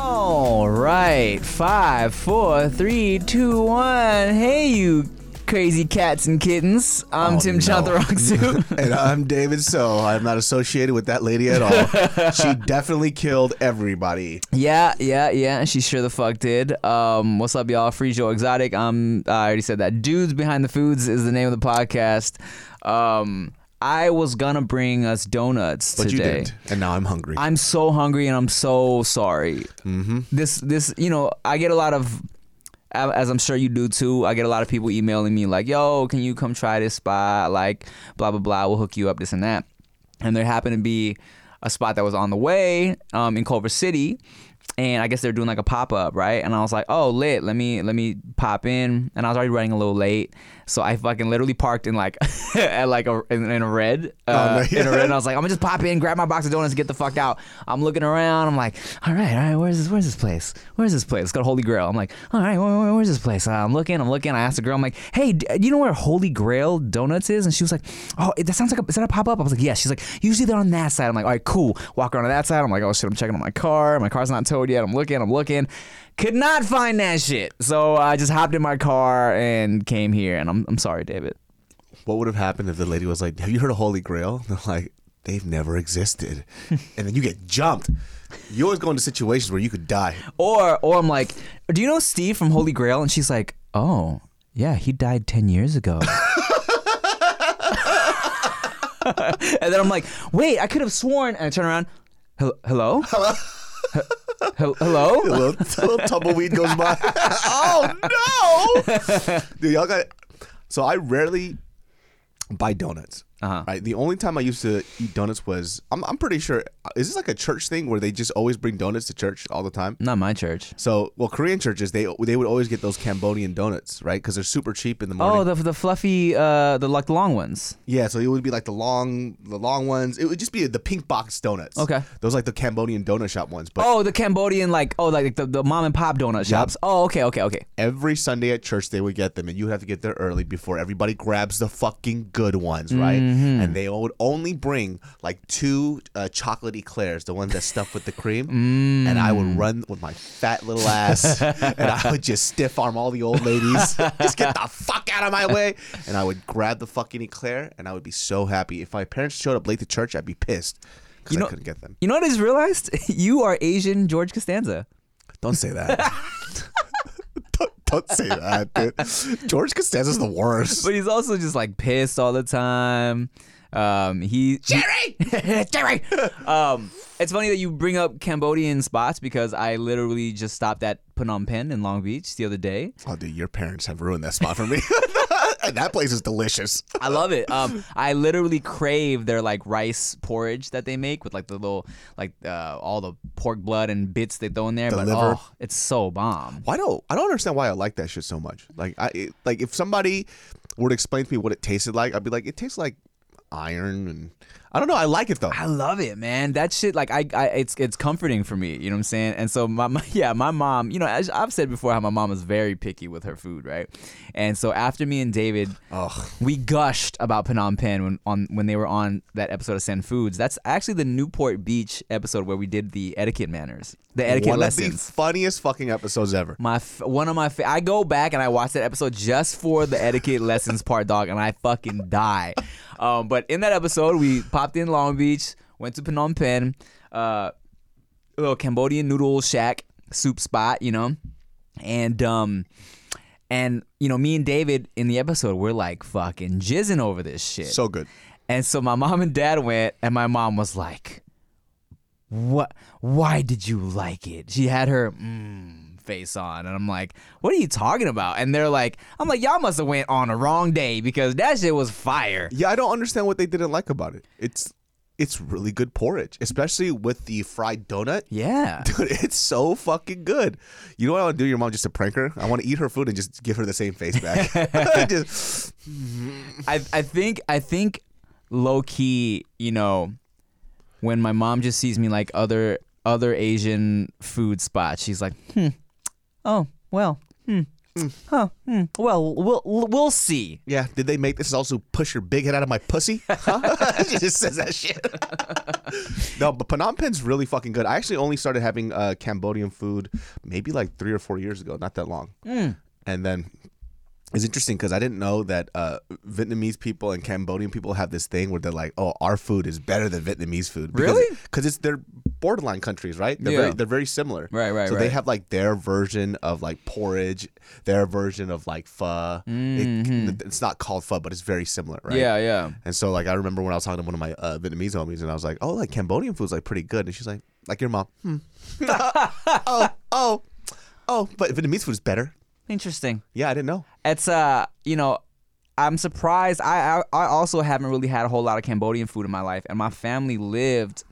All right, 5, 4, 3, 2, 1. Hey, you crazy cats and kittens. I'm Tim John the Rock Zoo. And I'm David So. I'm not associated with that lady at all. She definitely killed everybody. Yeah. She sure the fuck did. What's up, y'all? Free Joe Exotic. I already said that. Dudes Behind the Foods is the name of the podcast. I was gonna bring us donuts today, but you didn't, and now I'm hungry. I'm so hungry, and I'm so sorry. Mm-hmm. This, you know, I get a lot of, as I'm sure you do too, I get a lot of people emailing me like, "Yo, can you come try this spot? Like, blah blah blah. We'll hook you up, this and that." And there happened to be a spot that was on the way in Culver City, and I guess they're doing like a pop up, right? And I was like, "Oh, lit. Let me pop in." And I was already running a little late. So I fucking literally parked in like in a red, and I was like, I'm gonna just pop in, grab my box of donuts, and get the fuck out. I'm looking around, I'm like, all right, where's this place? It's called Holy Grail. I'm like, all right, where's this place? I'm looking. I asked the girl, I'm like, hey, do you know where Holy Grail Donuts is? And she was like, oh, that sounds like is that a pop up? I was like, yeah. She's like, usually they're on that side. I'm like, all right, cool. Walk around to that side. I'm like, oh shit, I'm checking on my car. My car's not towed yet. I'm looking. Could not find that shit. So I just hopped in my car and came here, and I'm sorry, David. What would have happened if the lady was like, have you heard of Holy Grail? They're like, they've never existed. And then you get jumped. You always go into situations where you could die. Or I'm like, do you know Steve from Holy Grail? And she's like, oh, yeah, he died 10 years ago. And then I'm like, wait, I could have sworn. And I turn around, hello? Hello? A little tumbleweed goes by. Oh, no! Dude, y'all got it. So I rarely buy donuts. Right? The only time I used to eat donuts was, I'm pretty sure, is this like a church thing where they just always bring donuts to church all the time? Not my church. So, well, Korean churches, they would always get those Cambodian donuts, right? Because they're super cheap in the morning. Oh, the fluffy, the like long ones. Yeah, so it would be like the long ones. It would just be the pink box donuts. Okay. Those like the Cambodian donut shop ones. But the Cambodian like the mom and pop donut shops. Oh, okay. Every Sunday at church they would get them, and you would have to get there early before everybody grabs the fucking good ones, right? Mm-hmm. And they would only bring like two chocolate eclairs, the ones that's stuffed with the cream. And I would run with my fat little ass and I would just stiff arm all the old ladies. Just get the fuck out of my way. And I would grab the fucking eclair and I would be so happy. If my parents showed up late to church, I'd be pissed because I couldn't get them. You know what I just realized? You are Asian George Costanza. Don't say that. Don't say that, dude. George Costanza's the worst. But he's also just like pissed all the time. Jerry! It's funny that you bring up Cambodian spots because I literally just stopped at Phnom Penh in Long Beach the other day. Oh, dude, your parents have ruined that spot for me. And that place is delicious. I love it. I literally crave their like rice porridge that they make with like the little like all the pork blood and bits they throw in there. But oh, it's so bomb. Why I don't understand why I like that shit so much. Like if somebody were to explain to me what it tasted like, I'd be like, it tastes like iron, and I don't know. I like it though. I love it, man. That shit, like, it's comforting for me. You know what I'm saying? And so my mom. You know, as I've said before, how my mom is very picky with her food, right? And so after me and David, we gushed about Phnom Penh when they were on that episode of Send Foods. That's actually the Newport Beach episode where we did the etiquette manners, the etiquette lessons. One of the funniest fucking episodes ever. I go back and I watch that episode just for the etiquette lessons part, dog, and I fucking die. But in that episode, we popped in Long Beach, went to Phnom Penh, a little Cambodian noodle shack, soup spot, you know. And you know, me and David in the episode, we're like fucking jizzing over this shit. So good. And so my mom and dad went, and my mom was like, "What? Why did you like it?" She had her face on, and I'm like, what are you talking about? And they're like, I'm like, y'all must have went on a wrong day because that shit was fire. Yeah, I don't understand what they didn't like about it. It's really good porridge, especially with the fried donut. Yeah. Dude, it's so fucking good. You know what I want to do your mom just to prank her? I want to eat her food and just give her the same face back. I think low key, you know, when my mom just sees me like other Asian food spots, she's like, we'll see. Yeah, did they make this also push your big head out of my pussy? Huh? She just says that shit. No, but Phnom Penh's really fucking good. I actually only started having Cambodian food maybe like 3 or 4 years ago, not that long. And then it's interesting because I didn't know that Vietnamese people and Cambodian people have this thing where they're like, oh, our food is better than Vietnamese food. Really? Because they're borderline countries, right? They're very similar. Right. So they have like their version of like porridge, their version of like pho. Mm-hmm. It's not called pho, but it's very similar, right? Yeah. And so like I remember when I was talking to one of my Vietnamese homies and I was like, oh, like Cambodian food's like pretty good. And she's like your mom. But Vietnamese food is better. Interesting. Yeah, I didn't know. It's you know, I'm surprised. I also haven't really had a whole lot of Cambodian food in my life, and my family lived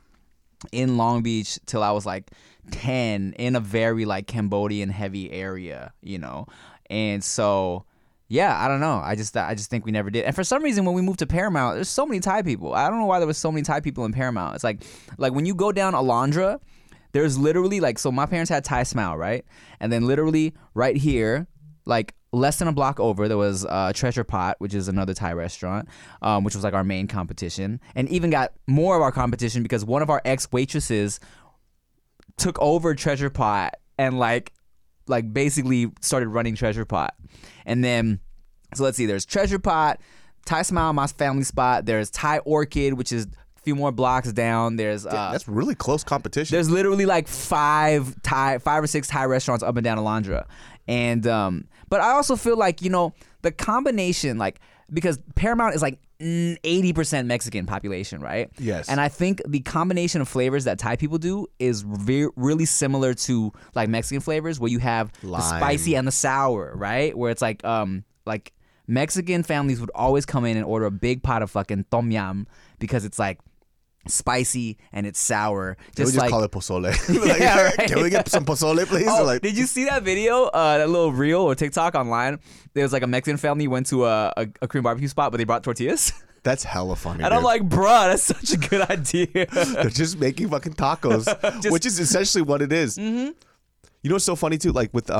in Long Beach till I was like 10 in a very like Cambodian heavy area, you know, and so. Yeah, I don't know. I just think we never did. And for some reason, when we moved to Paramount, there's so many Thai people. I don't know why there was so many Thai people in Paramount. It's like when you go down Alondra. There's literally like, so my parents had Thai Smile, right? And then literally right here, like less than a block over, there was Treasure Pot, which is another Thai restaurant, which was like our main competition. And even got more of our competition because one of our ex-waitresses took over Treasure Pot and like basically started running Treasure Pot. And then, so let's see, there's Treasure Pot, Thai Smile, my family spot. There's Thai Orchid, which is few more blocks down. There's that's really close competition. There's literally like five or six Thai restaurants up and down Alondra, and but I also feel like, you know, the combination, like, because Paramount is like 80% Mexican population, right? Yes. And I think the combination of flavors that Thai people do is really similar to like Mexican flavors, where you have lime, the spicy and the sour, right? Where it's like Mexican families would always come in and order a big pot of fucking tom yum because it's like spicy and it's sour. Just, they would just like, call it pozole. Like, yeah, right? Can we get some pozole, please? Oh, like, did you see that video, that little reel or TikTok online? There was like a Mexican family went to a Korean barbecue spot, but they brought tortillas. That's hella funny. And I'm like, bruh, that's such a good idea. They're just making fucking tacos, which is essentially what it is. Mm-hmm. You know what's so funny too? Like with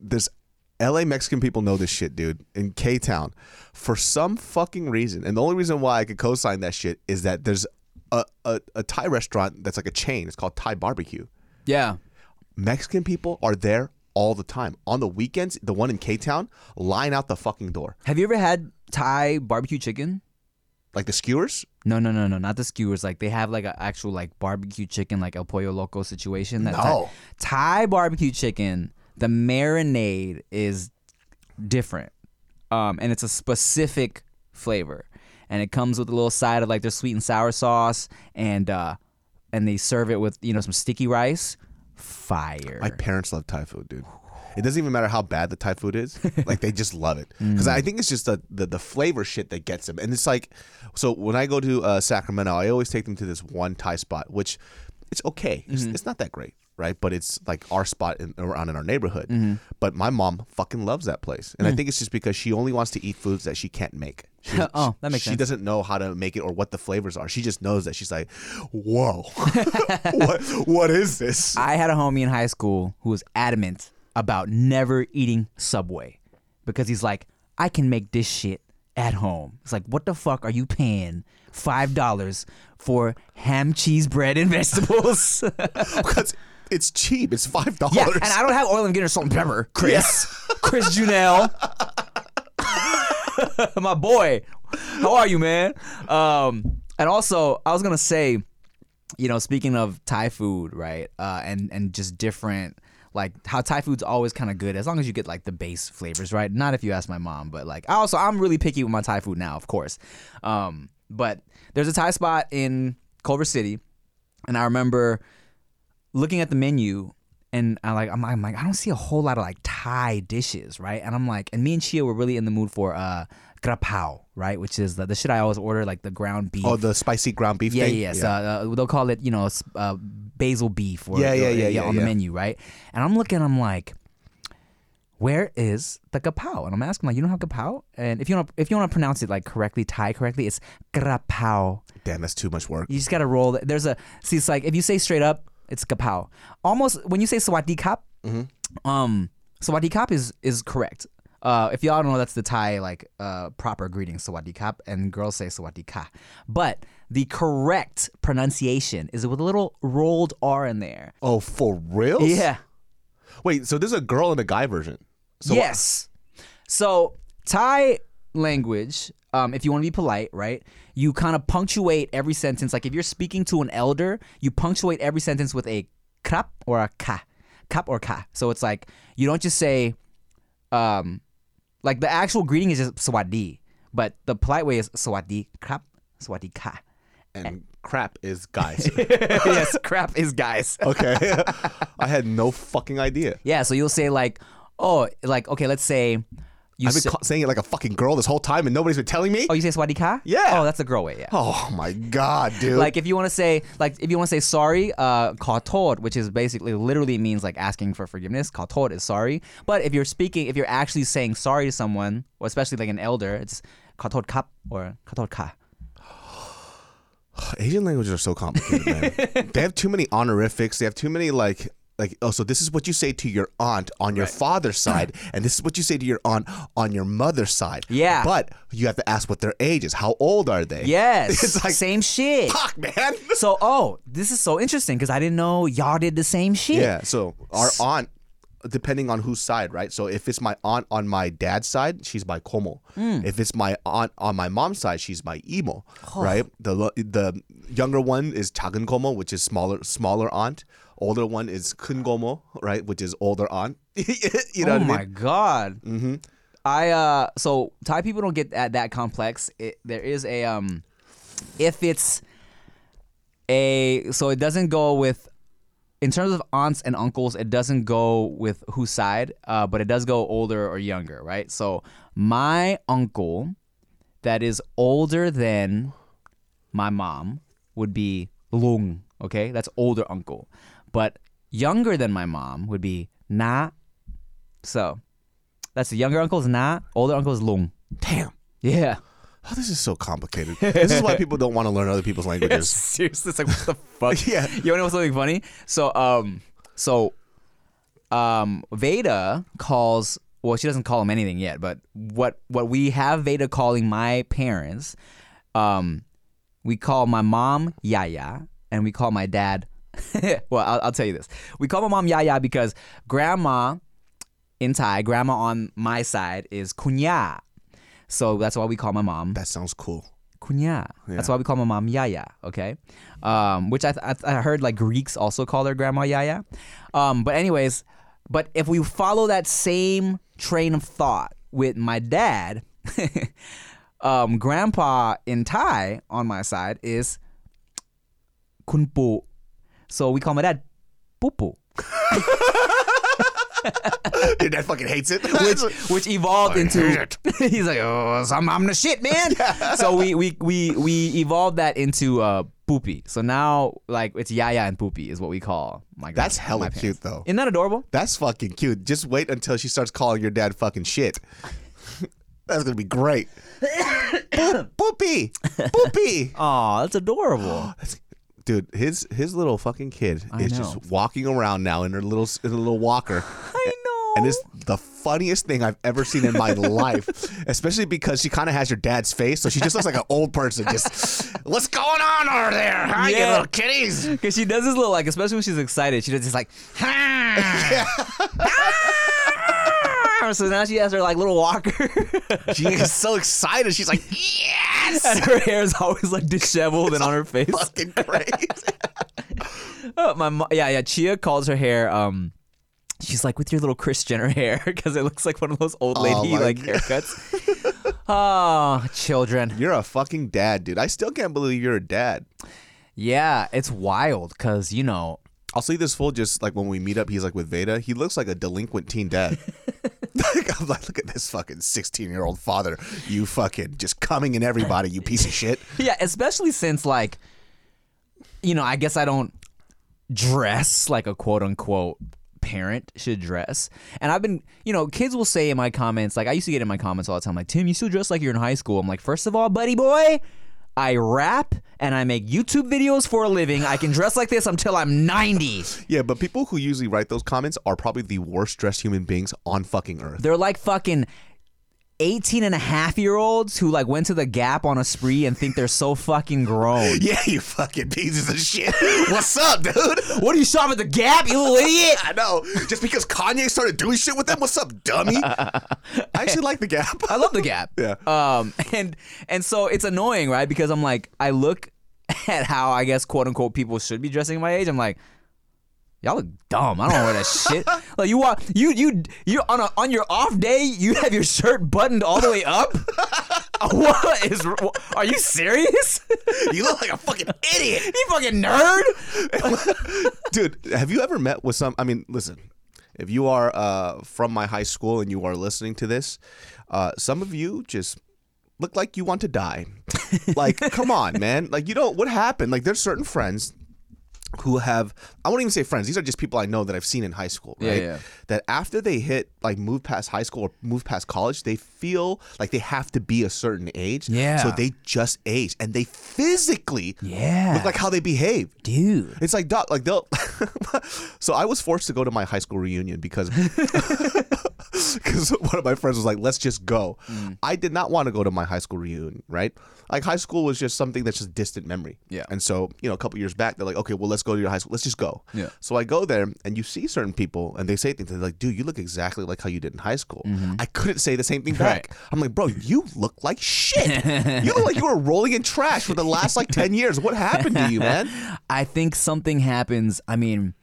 this LA Mexican people know this shit, dude. In K-Town, for some fucking reason, and the only reason why I could co-sign that shit is that there's a Thai restaurant that's like a chain. It's called Thai Barbecue. Yeah. Mexican people are there all the time. On the weekends, the one in K-Town, line out the fucking door. Have you ever had Thai barbecue chicken? Like the skewers? No, not the skewers. Like they have like an actual like barbecue chicken, like El Pollo Loco situation. That no. Thai barbecue chicken, the marinade is different. And it's a specific flavor. And it comes with a little side of like their sweet and sour sauce, and they serve it with, you know, some sticky rice. Fire. My parents love Thai food, dude. It doesn't even matter how bad the Thai food is. Like, they just love it. Because I think it's just the flavor shit that gets them. And it's like, so when I go to Sacramento, I always take them to this one Thai spot, which it's okay. Mm-hmm. It's not that great, right? But it's like our spot around in our neighborhood. Mm-hmm. But my mom fucking loves that place. And I think it's just because she only wants to eat foods that she can't make. Oh, that makes sense. She doesn't know how to make it or what the flavors are. She just knows that she's like, whoa, what is this? I had a homie in high school who was adamant about never eating Subway because he's like, I can make this shit at home. It's like, what the fuck are you paying $5 for ham, cheese, bread, and vegetables? Because it's cheap. It's $5. Yeah, and I don't have oil and vinegar, salt and pepper, Chris. Yeah. Chris Junell. My boy. How are you, man? And also, I was going to say, you know, speaking of Thai food, right, and just different, like how Thai food's always kind of good as long as you get like the base flavors, right? Not if you ask my mom, but like also I'm really picky with my Thai food now, of course. But there's a Thai spot in Culver City, and I remember looking at the menu and I'm like I don't see a whole lot of like Thai dishes, right? And I'm like, and me and Chia were really in the mood for grapao, right? Which is the shit I always order, like the ground beef. Oh, the spicy ground beef thing? Yeah. So, they'll call it, you know, basil beef or the menu, right? And I'm looking, I'm like, where is the grapao? And I'm asking, like, you don't have grapao? And if you want to pronounce it like correctly, Thai correctly, it's grapao. Damn, that's too much work. You just got to roll. See, it's like if you say straight up, it's grapao. Almost, when you say sawadee khap, sawadee khap is correct. If y'all don't know, that's the Thai like proper greeting, sawadee khap, and girls say sawadee ka. But the correct pronunciation is with a little rolled R in there. Oh, for real? Yeah. Wait, so there's a girl and a guy version. So yes. So Thai language, if you want to be polite, right, you kind of punctuate every sentence. Like if you're speaking to an elder, you punctuate every sentence with a krap or a ka. Kap or ka. So it's like you don't just say... like the actual greeting is just sawadee, but the polite way is sawadee crap, sawadee ka, and crap is guys. Yes, crap is guys. Okay, I had no fucking idea. Yeah, so you'll say like, oh, like okay, let's say I've been saying it like a fucking girl this whole time, and nobody's been telling me. Oh, you say sawadee ka? Yeah. Oh, that's a girl way. Yeah. Oh my god, dude. Like if you want to say sorry, khator, which is basically literally means like asking for forgiveness. Khator is sorry. But if you're actually saying sorry to someone, or especially like an elder, it's khator kap or khator ka. Asian languages are so complicated, man. They have too many honorifics. They have too many like, oh, so this is what you say to your aunt on your father's side, and this is what you say to your aunt on your mother's side. Yeah. But you have to ask what their age is. How old are they? Yes. It's like, same shit. Fuck, man. So, oh, this is so interesting because I didn't know y'all did the same shit. Yeah, so our aunt, depending on whose side, right? So if it's my aunt on my dad's side, she's my komo. If it's my aunt on my mom's side, she's my imo, right? The younger one is 작은 komo, which is smaller aunt. Older one is kungomo, right, which is older aunt. You know what I mean? Oh my god! Mm-hmm. So Thai people don't get that complex. There is a if it's a, so it doesn't go with in terms of aunts and uncles, it doesn't go with whose side, but it does go older or younger, right? So my uncle that is older than my mom would be Lung, okay? That's older uncle. But younger than my mom would be Na. So that's the younger uncle is Na, older uncle is Lung. Damn. Yeah. Oh, this is so complicated. This is why people don't want to learn other people's languages. Yeah, seriously, it's like, what the fuck? Yeah. You want to know something funny? So Veda calls, well, she doesn't call him anything yet, but what we have Veda calling my parents, we call my mom Yaya, and we call my dad, well, I'll tell you this. We call my mom Yaya because grandma in Thai, grandma on my side is Kunya. So that's why we call my mom. That sounds cool. Kunya. Yeah. That's why we call my mom Yaya, okay? Which I heard like Greeks also call their grandma Yaya. But if we follow that same train of thought with my dad, grandpa in Thai on my side is Kunpu. So we call my dad Pupu. Your dad fucking hates it. Which evolved into he's like, oh, I'm the shit, man. Yeah. So we evolved that into Poopy. So now like it's Yaya and Poopy is what we call my grandma. That's hella cute though. Isn't that adorable? That's fucking cute. Just wait until she starts calling your dad fucking shit. That's gonna be great. Poopy. Poopy. Aw, that's adorable. Dude, his little fucking kid is just walking around now in her little walker. I know. And it's the funniest thing I've ever seen in my life, especially because she kind of has your dad's face, so she just looks like an old person. Just, what's going on over there? Huh, yeah. You little kitties? Because she does this little, like, especially when she's excited, she does this like, ha! So now she has her like little walker. She is so excited. She's like, yes! And her hair is always like disheveled and on her face. Fucking crazy. Chia calls her hair, she's like, with your little Kris Jenner hair, because it looks like one of those old lady like haircuts. Oh, children. You're a fucking dad, dude. I still can't believe you're a dad. Yeah, it's wild, because, you know. I'll see this fool just like when we meet up, he's like with Veda. He looks like a delinquent teen dad. I'm like, look at this fucking 16-year-old father. You fucking just coming in everybody, you piece of shit. Yeah, especially since like, you know, I guess I don't dress like a quote-unquote parent should dress. And I've been, you know, kids will say in my comments, like I used to get in my comments all the time, like, Tim, you still dress like you're in high school. I'm like, first of all, buddy boy, I rap and I make YouTube videos for a living. I can dress like this until I'm 90. Yeah, but people who usually write those comments are probably the worst dressed human beings on fucking earth. They're like fucking 18-and-a-half-year-olds who like went to the Gap on a spree and think they're so fucking grown. Yeah, you fucking pieces of shit. What's up, dude? What do you shop at the Gap, you little idiot? I know. Just because Kanye started doing shit with them? What's up, dummy? I actually like the Gap. I love the Gap. Yeah. And so it's annoying, right? Because I'm like, I look at how I guess quote unquote people should be dressing my age. I'm like, y'all look dumb. I don't wear that shit. Like you on your off day, you have your shirt buttoned all the way up. Are you serious? You look like a fucking idiot. You fucking nerd, dude. Have you ever met with some? I mean, listen. If you are from my high school and you are listening to this, some of you just look like you want to die. Like, come on, man. Like, you don't. What happened? Like, there's certain friends who have, I won't even say friends, these are just people I know that I've seen in high school, right? Yeah. That after they hit, like move past high school or move past college, they feel like they have to be a certain age. Yeah. So they just age and they physically look like how they behave. Dude. It's like, they'll, so I was forced to go to my high school reunion because one of my friends was like, let's just go. Mm. I did not want to go to my high school reunion, right? Like high school was just something that's just distant memory. Yeah. And so, you know, a couple years back, they're like, okay, well, let's go to your high school. Let's just go. Yeah. So I go there and you see certain people and they say things. They're like, dude, you look exactly like how you did in high school. Mm-hmm. I couldn't say the same thing back. Right. I'm like, bro, you look like shit. You look like you were rolling in trash for the last like 10 years. What happened to you, man? I think something happens. I mean,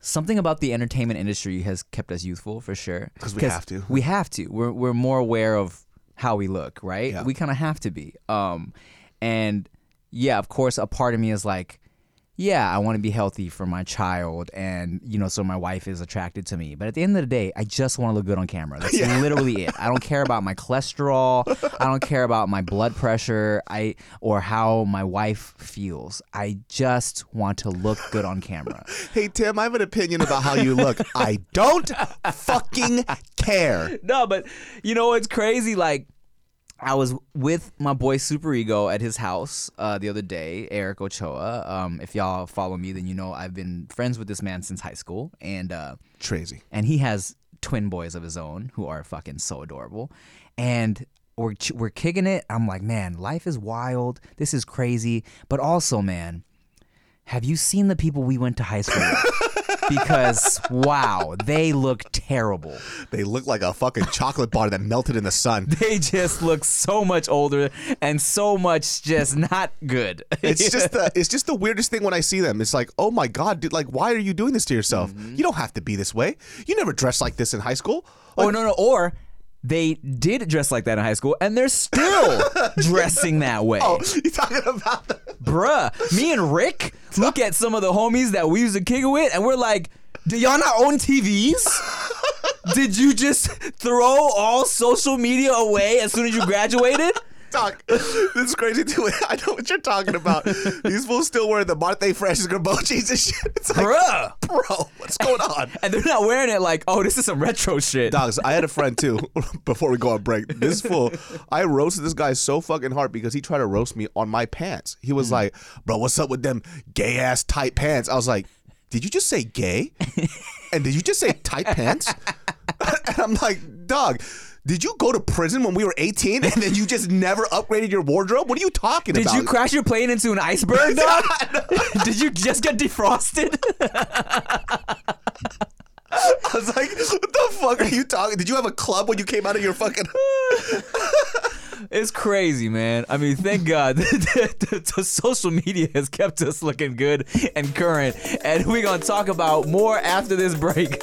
something about the entertainment industry has kept us youthful for sure. Because we have to. We have to. We're more aware of how we look, right? Yeah. We kind of have to be. And yeah, of course, a part of me is like, yeah, I want to be healthy for my child, and, you know, so my wife is attracted to me. But at the end of the day, I just want to look good on camera. That's literally it. I don't care about my cholesterol. I don't care about my blood pressure or how my wife feels. I just want to look good on camera. Hey, Tim, I have an opinion about how you look. I don't fucking care. No, but you know what's crazy? Like, I was with my boy Super Ego at his house the other day, Eric Ochoa. If y'all follow me, then you know I've been friends with this man since high school. And crazy. And he has twin boys of his own who are fucking so adorable. And we're kicking it. I'm like, man, life is wild. This is crazy. But also, man, have you seen the people we went to high school with? Because, wow, they look terrible. They look like a fucking chocolate bar that melted in the sun. They just look so much older and so much just not good. It's just the weirdest thing when I see them. It's like, oh, my God, dude, like, why are you doing this to yourself? Mm-hmm. You don't have to be this way. You never dressed like this in high school. Like, no. Or they did dress like that in high school, and they're still dressing that way. Oh, you're talking about that? Bruh, me and Rick look at some of the homies that we used to kick with, and we're like, do y'all not own TVs? Did you just throw all social media away as soon as you graduated? This is crazy too. I know what you're talking about. These fools still wearing the Marte Fresh Grimbochis and shit. It's like, bro, what's going on? And they're not wearing it like, oh, this is some retro shit. Dogs, I had a friend too, before we go on break. This fool, I roasted this guy so fucking hard because he tried to roast me on my pants. He was like, bro, what's up with them gay ass tight pants? I was like, did you just say gay? And did you just say tight pants? And I'm like, dog, did you go to prison when we were 18 and then you just never upgraded your wardrobe? What are you talking about? Did you crash your plane into an iceberg, dog? Did you just get defrosted? I was like, what the fuck are you talking? Did you have a club when you came out of your fucking... It's crazy, man. I mean, thank God the social media has kept us looking good and current. And we're going to talk about more after this break.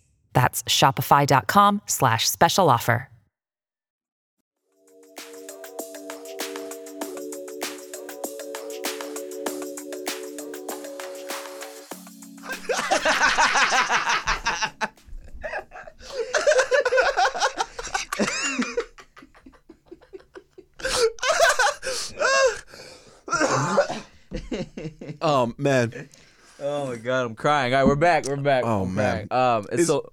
That's shopify.com/special offer. Man. Oh my God, I'm crying. All right, we're back. Oh man, it's so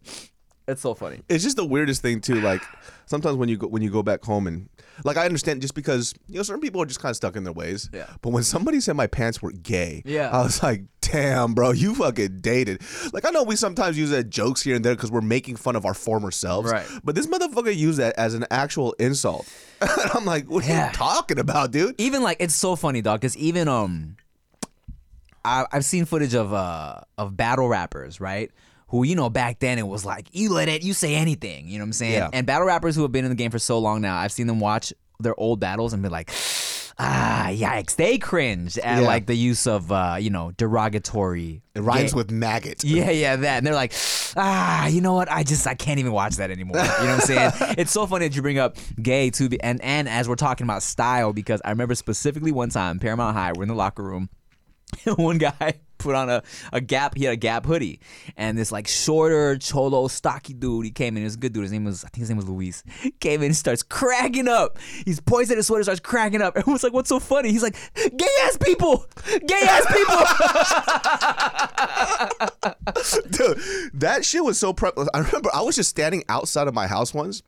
funny. It's just the weirdest thing too. Like sometimes when you go back home and like I understand just because certain people are just kind of stuck in their ways. Yeah. But when somebody said my pants were gay, yeah, I was like, damn, bro, you fucking dated. Like I know we sometimes use that jokes here and there because we're making fun of our former selves. Right. But this motherfucker used that as an actual insult. And I'm like, what are you talking about, dude? Even like it's so funny, dog. Because even I've seen footage of battle rappers, right? Who, back then it was like, you say anything, you know what I'm saying? Yeah. And battle rappers who have been in the game for so long now, I've seen them watch their old battles and be like, yikes. They cringed at like the use of, derogatory. It rhymes with maggot. Yeah, that. And they're like, you know what? I can't even watch that anymore. You know what I'm saying? It's so funny that you bring up gay too. And as we're talking about style, because I remember specifically one time, Paramount High, we're in the locker room. One guy put on a Gap hoodie, and this like shorter cholo stocky dude, he came in, he was a good dude, I think his name was Luis, came in, starts cracking up, he's pointed at his sweater, starts cracking up, everyone's like, what's so funny? He's like, gay ass people. Dude, that shit was so I remember I was just standing outside of my house once.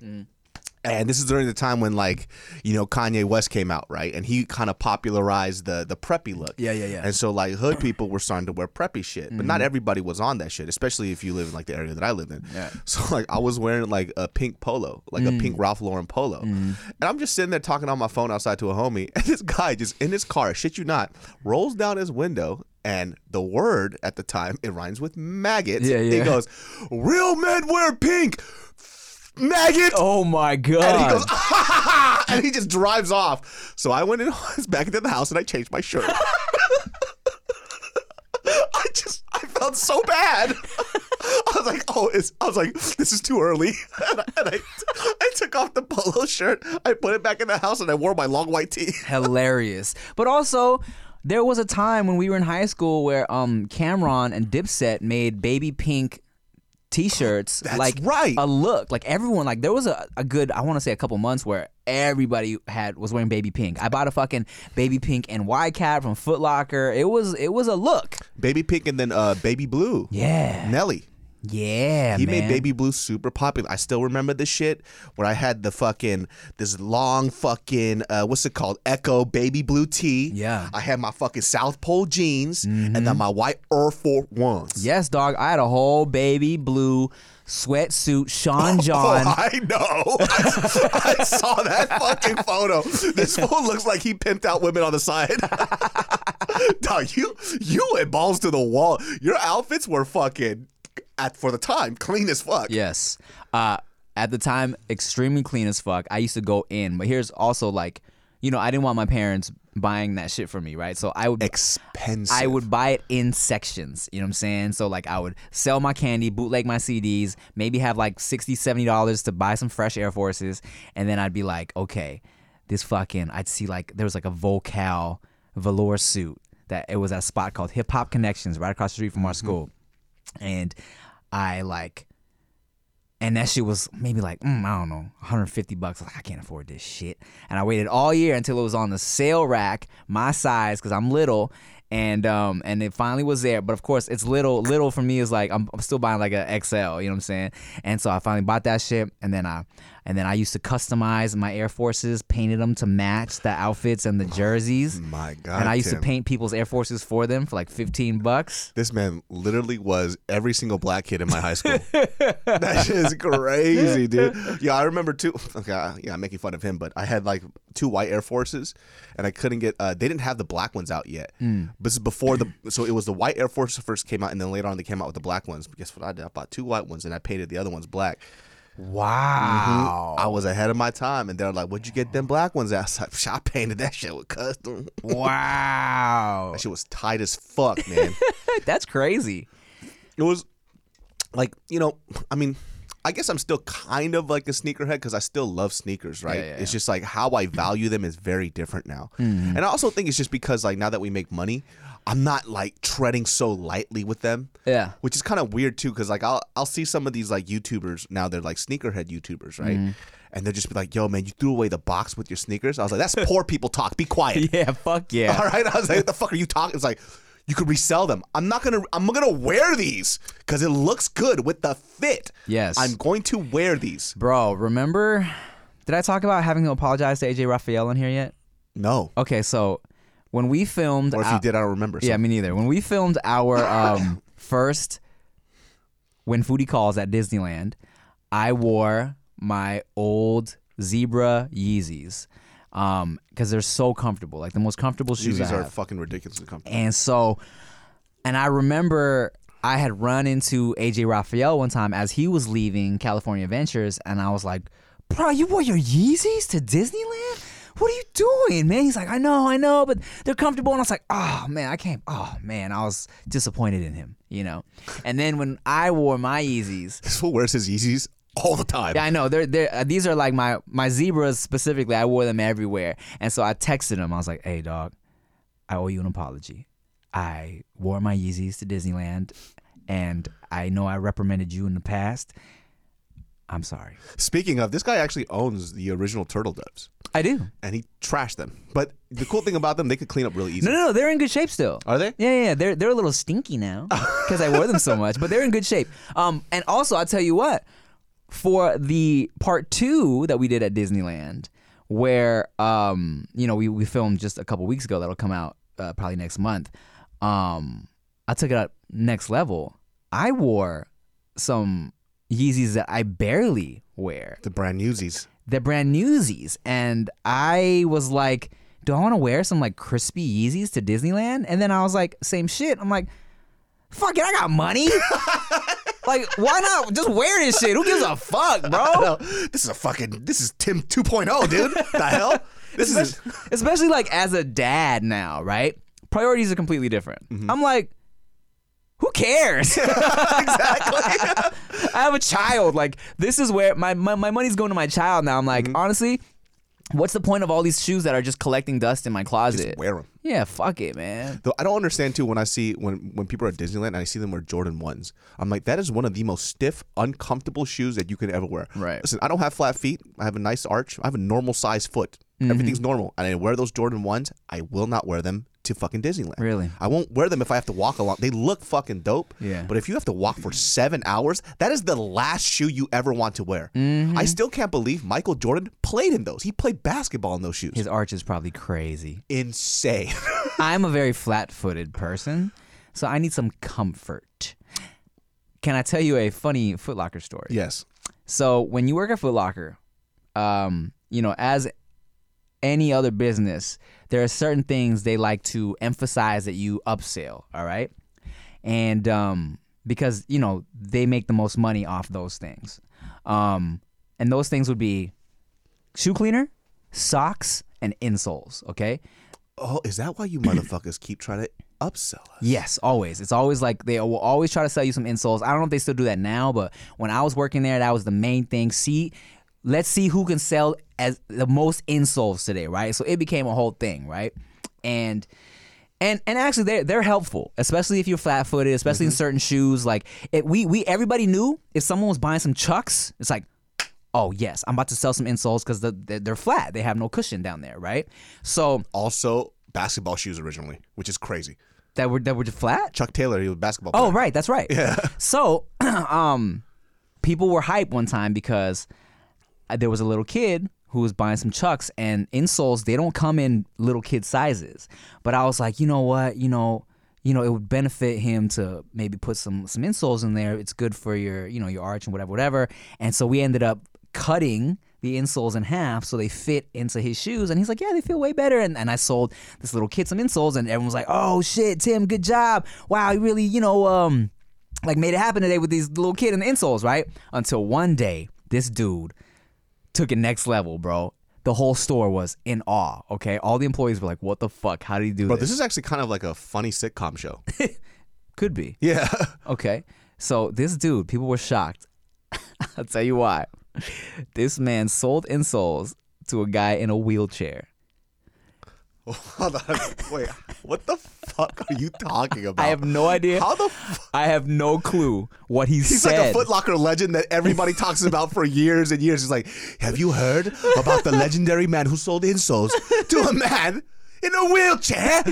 And this is during the time when, like, Kanye West came out, right? And he kind of popularized the preppy look. Yeah. And so, like, hood people were starting to wear preppy shit. But not everybody was on that shit, especially if you live in, like, the area that I lived in. Yeah. So, like, I was wearing, like, a pink polo, like a pink Ralph Lauren polo. And I'm just sitting there talking on my phone outside to a homie. And this guy just in his car, shit you not, rolls down his window. And the word at the time, it rhymes with maggot. Yeah. He goes, real men wear pink. Maggot! Oh my God. And he goes, and he just drives off. So I went in back into the house and I changed my shirt. I felt so bad. I was like, this is too early. And I took off the polo shirt. I put it back in the house and I wore my long white tee. Hilarious. But also, there was a time when we were in high school where Cam'ron and Dipset made baby pink T-shirts. That's like right. A look. Like everyone, like there was a good, I want to say a couple months where everybody was wearing baby pink. I bought a fucking baby pink and NY cap from Foot Locker. It was a look. Baby pink and then baby blue. Yeah. Nelly. Yeah, he made baby blue super popular. I still remember this shit when I had the fucking this long fucking what's it called? Echo baby blue tee. Yeah, I had my fucking South Pole jeans and then my white Air Force 1s. Yes, dog. I had a whole baby blue sweatsuit, Sean John. Oh, I know. I saw that fucking photo. This fool looks like he pimped out women on the side. Dog, you went balls to the wall. Your outfits were fucking. For the time, clean as fuck. Yes. At the time, extremely clean as fuck. I used to go in. But here's also like, I didn't want my parents buying that shit for me, right? So I would... Expensive. I would buy it in sections. You know what I'm saying? So like I would sell my candy, bootleg my CDs, maybe have like $60, $70 to buy some fresh Air Forces. And then I'd be like, okay, this fucking... I'd see like there was like a Vocal velour suit. That it was at a spot called Hip Hop Connections right across the street from our school. And... And that shit was maybe like, I don't know, $150. Like, I can't afford this shit. And I waited all year until it was on the sale rack, my size, because I'm little. And it finally was there. But of course, it's little for me is like, I'm still buying like a XL, you know what I'm saying? And so I finally bought that shit. And then I used to customize my Air Forces, painted them to match the outfits and the jerseys. Oh my God. And I used to paint people's Air Forces for them for like $15. This man literally was every single black kid in my high school. That shit is crazy, dude. Yeah, I remember too. Okay, yeah, I'm making fun of him, but I had like 2 white Air Forces and I couldn't get, they didn't have the black ones out yet. This is before so it was the white Air Force first came out, and then later on they came out with the black ones. But guess what I did? I bought 2 white ones, and I painted the other ones black. Wow. I was ahead of my time, and they're like, what'd you get them black ones at? I was like, I painted that shit with custom. Wow. That shit was tight as fuck, man. That's crazy. It was like, I mean, I guess I'm still kind of like a sneakerhead because I still love sneakers, right? Yeah. It's just like how I value them is very different now. And I also think it's just because like now that we make money, I'm not like treading so lightly with them. Yeah. Which is kind of weird too because like I'll see some of these like YouTubers now, they're like sneakerhead YouTubers, right? And they'll just be like, yo, man, you threw away the box with your sneakers? I was like, that's poor people talk. Be quiet. Yeah, fuck yeah. All right? I was like, what the fuck are you talking? It's like... You could resell them. I'm gonna wear these because it looks good with the fit. Yes. I'm going to wear these. Bro, remember, did I talk about having to apologize to AJ Raphael in here yet? No. Okay, so when we filmed... Or if you did, I don't remember. So. Yeah, me neither. When we filmed our first When Foodie Calls at Disneyland, I wore my old Zebra Yeezys because they're so comfortable. Like the most comfortable shoes Yeezys I have. Are fucking ridiculously comfortable. And I remember I had run into AJ Raphael one time as he was leaving California Adventures, and I was like, bro, you wore your Yeezys to Disneyland? What are you doing, man? He's like, I know, but they're comfortable. And I was like, I was disappointed in him, you know? And then when I wore my Yeezys. This fool wears his Yeezys all the time. Yeah, I know. These are like my Zebras specifically. I wore them everywhere. And so I texted him. I was like, hey, dog, I owe you an apology. I wore my Yeezys to Disneyland, and I know I reprimanded you in the past. I'm sorry. Speaking of, this guy actually owns the original Turtle Doves. I do. And he trashed them. But the cool thing about them, they could clean up really easy. No, they're in good shape still. Are they? Yeah. They're a little stinky now because I wore them so much, but they're in good shape. And also, I'll tell you what, for the part 2 that we did at Disneyland, where we filmed just a couple weeks ago, that'll come out probably next month. I took it up next level. I wore some Yeezys that I barely wear. The brand newsies. And I was like, do I want to wear some like crispy Yeezys to Disneyland? And then I was like, same shit. I'm like, fuck it, I got money. Like, why not just wear this shit? Who gives a fuck, bro? This is Tim 2.0, dude. The hell? Especially like as a dad now, right? Priorities are completely different. Mm-hmm. I'm like, who cares? Exactly. I have a child. Like, this is where my money's going to my child now. I'm like, mm-hmm. Honestly, what's the point of all these shoes that are just collecting dust in my closet? Just wear them. Yeah, fuck it, man. Though I don't understand, too, when I see when people are at Disneyland and I see them wear Jordan 1s. I'm like, that is one of the most stiff, uncomfortable shoes that you could ever wear. Right. Listen, I don't have flat feet. I have a nice arch. I have a normal size foot. Mm-hmm. Everything's normal. And I wear those Jordan 1s. I will not wear them to fucking Disneyland. Really? I won't wear them if I have to walk along. They look fucking dope. Yeah. But if you have to walk for 7 hours, that is the last shoe you ever want to wear. Mm-hmm. I still can't believe Michael Jordan played in those. He played basketball in those shoes. His arch is probably crazy. Insane. I'm a very flat-footed person, so I need some comfort. Can I tell you a funny Foot Locker story? Yes. So when you work at Foot Locker, as any other business, there are certain things they like to emphasize that you upsell, all right? And because, they make the most money off those things. And those things would be shoe cleaner, socks, and insoles, okay? Oh, is that why you motherfuckers keep trying to upsell us? Yes, always. It's always like they will always try to sell you some insoles. I don't know if they still do that now, but when I was working there, that was the main thing. Let's see who can sell as the most insoles today, right? So it became a whole thing, right? And actually they're helpful, especially if you're flat-footed, especially mm-hmm. in certain shoes. Like everybody knew if someone was buying some Chucks, it's like, oh yes, I'm about to sell some insoles because they're flat, they have no cushion down there, right? So also basketball shoes originally, which is crazy. That were just flat. Chuck Taylor, he was a basketball player. Oh right, that's right. Yeah. So, people were hyped one time because there was a little kid who was buying some Chucks, and insoles, they don't come in little kid sizes. But I was like, you know what? It would benefit him to maybe put some insoles in there. It's good for your arch and whatever. And so we ended up cutting the insoles in half so they fit into his shoes. And he's like, yeah, they feel way better. And I sold this little kid some insoles, and everyone was like, oh, shit, Tim, good job. Wow, you really, made it happen today with these little kid and the insoles, right? Until one day, this dude took it next level, bro. The whole store was in awe, okay? All the employees were like, what the fuck? How did he do this? Bro, this is actually kind of like a funny sitcom show. Could be. Yeah. Okay. So this dude, people were shocked. I'll tell you why. This man sold insoles to a guy in a wheelchair. Hold on. Wait, what the fuck are you talking about? I have no idea. How the fuck? I have no clue what he said. He's like a Foot Locker legend that everybody talks about for years and years. He's like, have you heard about the legendary man who sold insoles to a man in a wheelchair.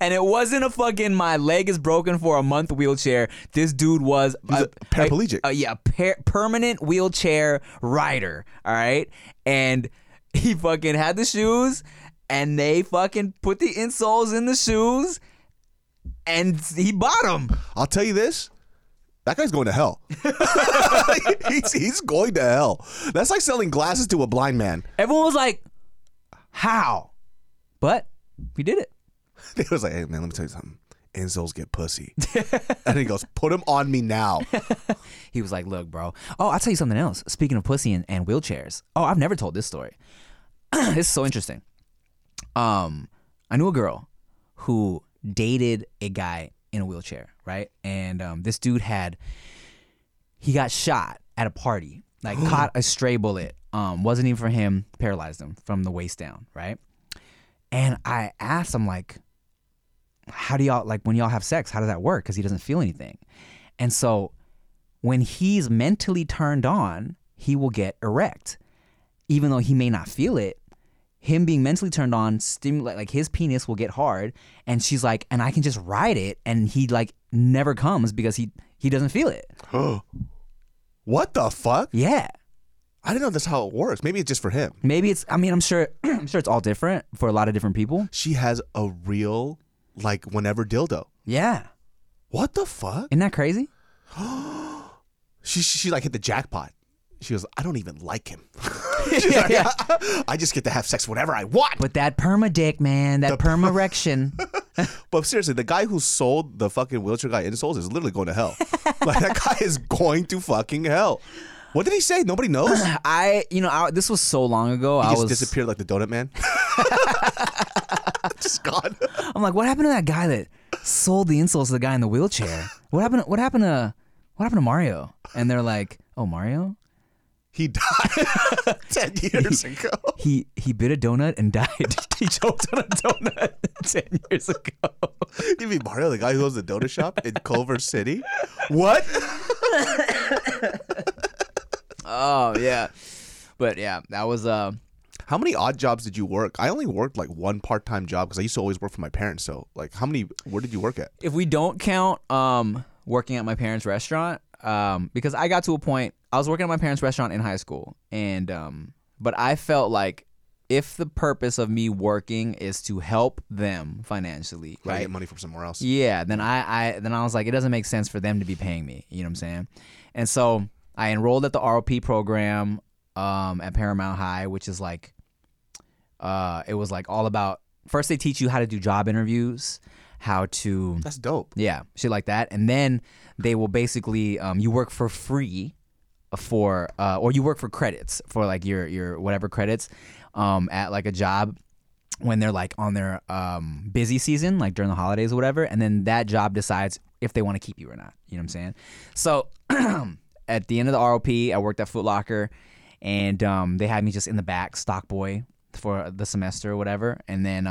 And it wasn't a fucking my leg is broken for a month wheelchair. This dude was a paraplegic. Permanent wheelchair rider. All right. And he fucking had the shoes and they fucking put the insoles in the shoes and he bought them. I'll tell you this. That guy's going to hell. he's going to hell. That's like selling glasses to a blind man. Everyone was like, how? But he did it. They was like, hey, man, let me tell you something. Insoles get pussy. And he goes, put them on me now. He was like, look, bro. Oh, I'll tell you something else. Speaking of pussy and wheelchairs. Oh, I've never told this story. This is so interesting. I knew a girl who dated a guy in a wheelchair, right? And this dude got shot at a party, like caught a stray bullet. Wasn't even for him, paralyzed him from the waist down, right? And I asked him, like, how do y'all, like, when y'all have sex, how does that work? Because he doesn't feel anything. And so when he's mentally turned on, he will get erect. Even though he may not feel it, him being mentally turned on, like his penis will get hard. And she's like, and I can just ride it. And he, like, never comes because he doesn't feel it. What the fuck? Yeah. I don't know if that's how it works. Maybe it's just for him. Maybe it's, I mean, I'm sure it's all different for a lot of different people. She has a real, like, whenever dildo. Yeah. What the fuck? Isn't that crazy? She like hit the jackpot. She goes, I don't even like him. She's like, yeah. I just get to have sex whenever I want. But that perma dick, man, that perma erection. But seriously, the guy who sold the fucking wheelchair guy insoles is literally going to hell. Like, that guy is going to fucking hell. What did he say? Nobody knows. This was so long ago. I just disappeared like the donut man. Just gone. I'm like, what happened to that guy that sold the insoles to the guy in the wheelchair? What happened to Mario? And they're like, oh, Mario? He died 10 years ago. He bit a donut and died. He choked on a donut 10 years ago. You mean Mario, the guy who owns the donut shop in Culver City? What? Oh, yeah. But, yeah, that was... How many odd jobs did you work? I only worked, like, one part-time job because I used to always work for my parents. So, like, how many... Where did you work at? If we don't count working at my parents' restaurant, because I got to a point... I was working at my parents' restaurant in high school. And but I felt like if the purpose of me working is to help them financially... Right? Get money from somewhere else. Yeah. Then I was like, it doesn't make sense for them to be paying me. You know what I'm saying? And so... I enrolled at the ROP program at Paramount High, which is like, it was like all about, first they teach you how to do job interviews, how to. That's dope. Yeah, shit like that. And then they will basically, you work for free for, or you work for credits, for like your whatever credits at like a job when they're like on their busy season, like during the holidays or whatever. And then that job decides if they want to keep you or not. You know what I'm saying? So. At the end of the ROP, I worked at Foot Locker, and they had me just in the back, stock boy, for the semester or whatever. And then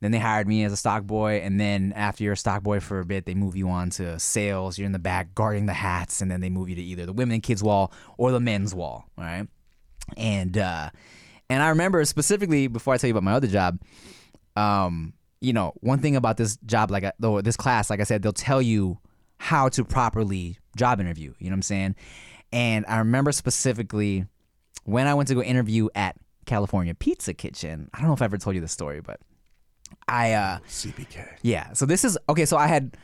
they hired me as a stock boy. And then after you're a stock boy for a bit, they move you on to sales. You're in the back guarding the hats, and then they move you to either the women and kids wall or the men's wall. All right, and I remember specifically before I tell you about my other job, you know, one thing about this job, like this class, like I said, they'll tell you how to properly job interview, you know what I'm saying? And I remember specifically when I went to go interview at California Pizza Kitchen. I don't know if I ever told you this story, but I CPK. Yeah. So this is okay, so I had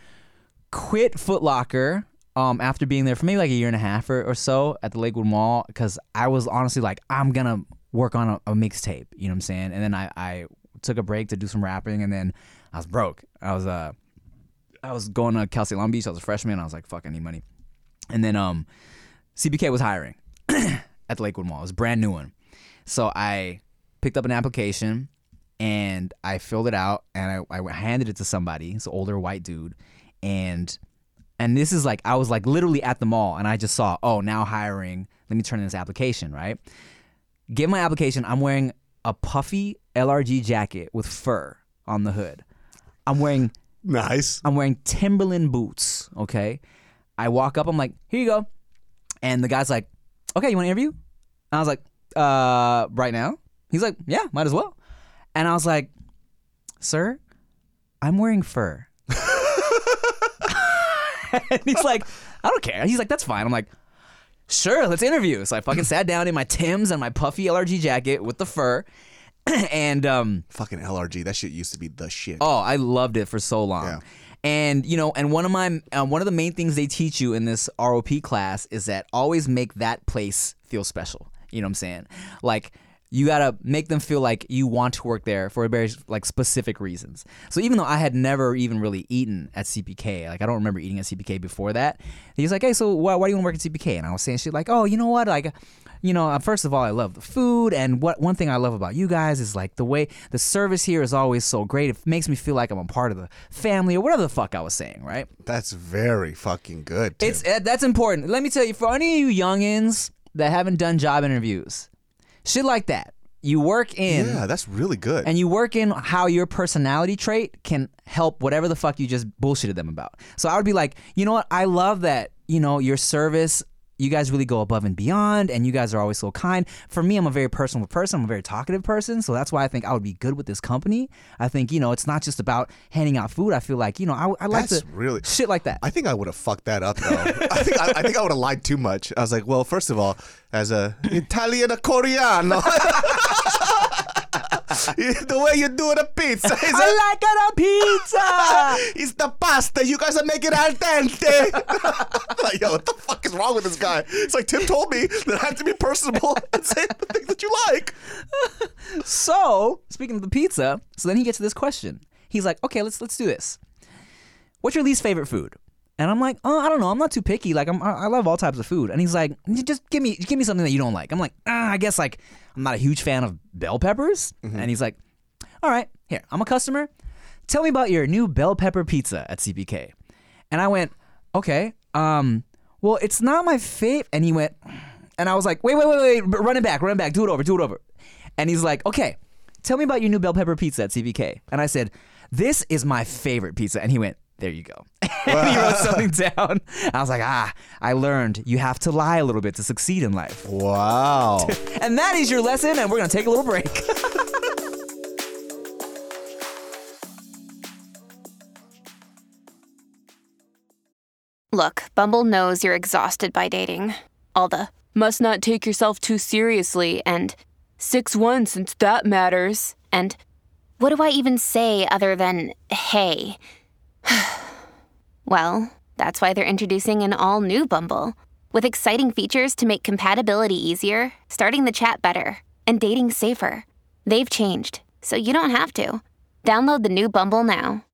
quit Foot Locker after being there for maybe like a year and a half or so at the Lakewood Mall, because I was honestly like, I'm gonna work on a mixtape, you know what I'm saying? And then I took a break to do some rapping, and then I was broke. I was going to Cal State Long Beach. I was a freshman. I was like, fuck, I need money. And then CBK was hiring at the Lakewood Mall. It was a brand new one. So I picked up an application, and I filled it out, and I handed it to somebody. It's an older white dude. And this is like, I was like literally at the mall, and I just saw, oh, now hiring. Let me turn in this application, right? Get my application. I'm wearing a puffy LRG jacket with fur on the hood. I'm wearing Timberland boots, okay? I walk up, I'm like, here you go. And the guy's like, okay, you want to interview? And I was like, right now? He's like, yeah, might as well. And I was like, sir, I'm wearing fur. And he's like, I don't care. He's like, that's fine. I'm like, sure, let's interview. So I fucking sat down in my Timbs and my puffy LRG jacket with the fur. And fucking LRG, that shit used to be the shit. Oh, I loved it for so long. Yeah. And you know, and one of the main things they teach you in this ROP class is that always make that place feel special. You know what I'm saying? Like, you gotta make them feel like you want to work there for very like specific reasons. So even though I had never even really eaten at CPK, like I don't remember eating at CPK before that, he was like, "Hey, so why do you want to work at CPK?" And I was saying shit like, "Oh, you know what? Like, you know, first of all, I love the food, and one thing I love about you guys is like the way the service here is always so great. It makes me feel like I'm a part of the family," or whatever the fuck I was saying, right? That's very fucking good. Tim. That's important. Let me tell you, for any of you youngins that haven't done job interviews. Shit like that. You work in. Yeah, that's really good. And you work in how your personality trait can help whatever the fuck you just bullshitted them about. So I would be like, you know what? I love that, you know, your service, you guys really go above and beyond, and you guys are always so kind. For me, I'm a very personal person. I'm a very talkative person. So that's why I think I would be good with this company. I think, you know, it's not just about handing out food. I feel like, you know, I like to really, shit like that. I think I would have fucked that up, though. I think I would have lied too much. I was like, well, first of all, as a Italian Koreano, the way you do the pizza is I like the pizza. It's the pasta. You guys are making al dente. Like, yo, what the fuck is wrong with this guy? It's like, Tim told me that I have to be personable and say the things that you like. So, speaking of the pizza, so then he gets to this question. He's like, okay, let's do this. What's your least favorite food? And I'm like, oh, I don't know. I'm not too picky. Like, I love all types of food. And he's like, just give me something that you don't like. I'm like, I guess like I'm not a huge fan of bell peppers. Mm-hmm. And he's like, all right, here, I'm a customer. Tell me about your new bell pepper pizza at CPK. And I went, okay. Well, it's not my fave. And he went, and I was like, wait, run it back, do it over. And he's like, okay, tell me about your new bell pepper pizza at CPK. And I said, this is my favorite pizza. And he went, there you go. And he wrote something down. I was like, I learned you have to lie a little bit to succeed in life. Wow. And that is your lesson, and we're going to take a little break. Look, Bumble knows you're exhausted by dating. All the must not take yourself too seriously, and 6'1" since that matters, and what do I even say other than, hey... Well, that's why they're introducing an all-new Bumble with exciting features to make compatibility easier, starting the chat better, and dating safer. They've changed, so you don't have to. Download the new Bumble now.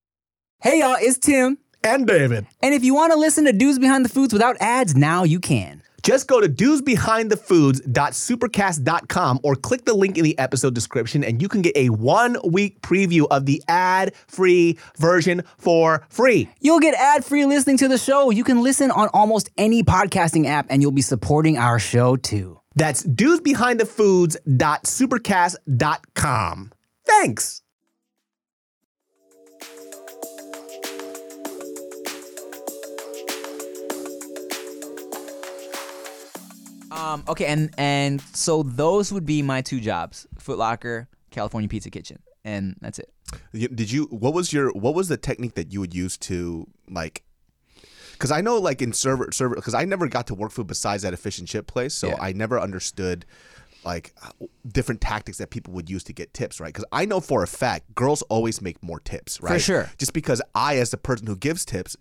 Hey, y'all, it's Tim. And David. And if you want to listen to Dudes Behind the Foods without ads, now you can. Just go to dudesbehindthefoods.supercast.com or click the link in the episode description and you can get a 1-week preview of the ad-free version for free. You'll get ad-free listening to the show. You can listen on almost any podcasting app and you'll be supporting our show too. That's dudesbehindthefoods.supercast.com. Thanks. Okay, and so those would be my two jobs: Foot Locker, California Pizza Kitchen, and that's it. Did you? What was the technique that you would use to like? Because I know like in server, because I never got to work food besides at a fish and chip place, so yeah. I never understood like different tactics that people would use to get tips, right? Because I know for a fact girls always make more tips, right? For sure. Just because I, as the person who gives tips.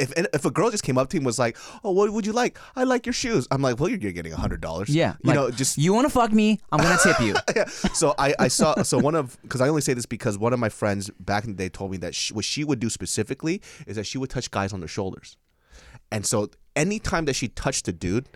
If a girl just came up to him and was like, oh, what would you like? I like your shoes. I'm like, well, you're getting $100. Yeah. You like, know, just you want to fuck me, I'm going to tip you. Yeah. So I saw, so one of, because I only say this because one of my friends back in the day told me that what she would do specifically is that she would touch guys on their shoulders. And so anytime that she touched a dude,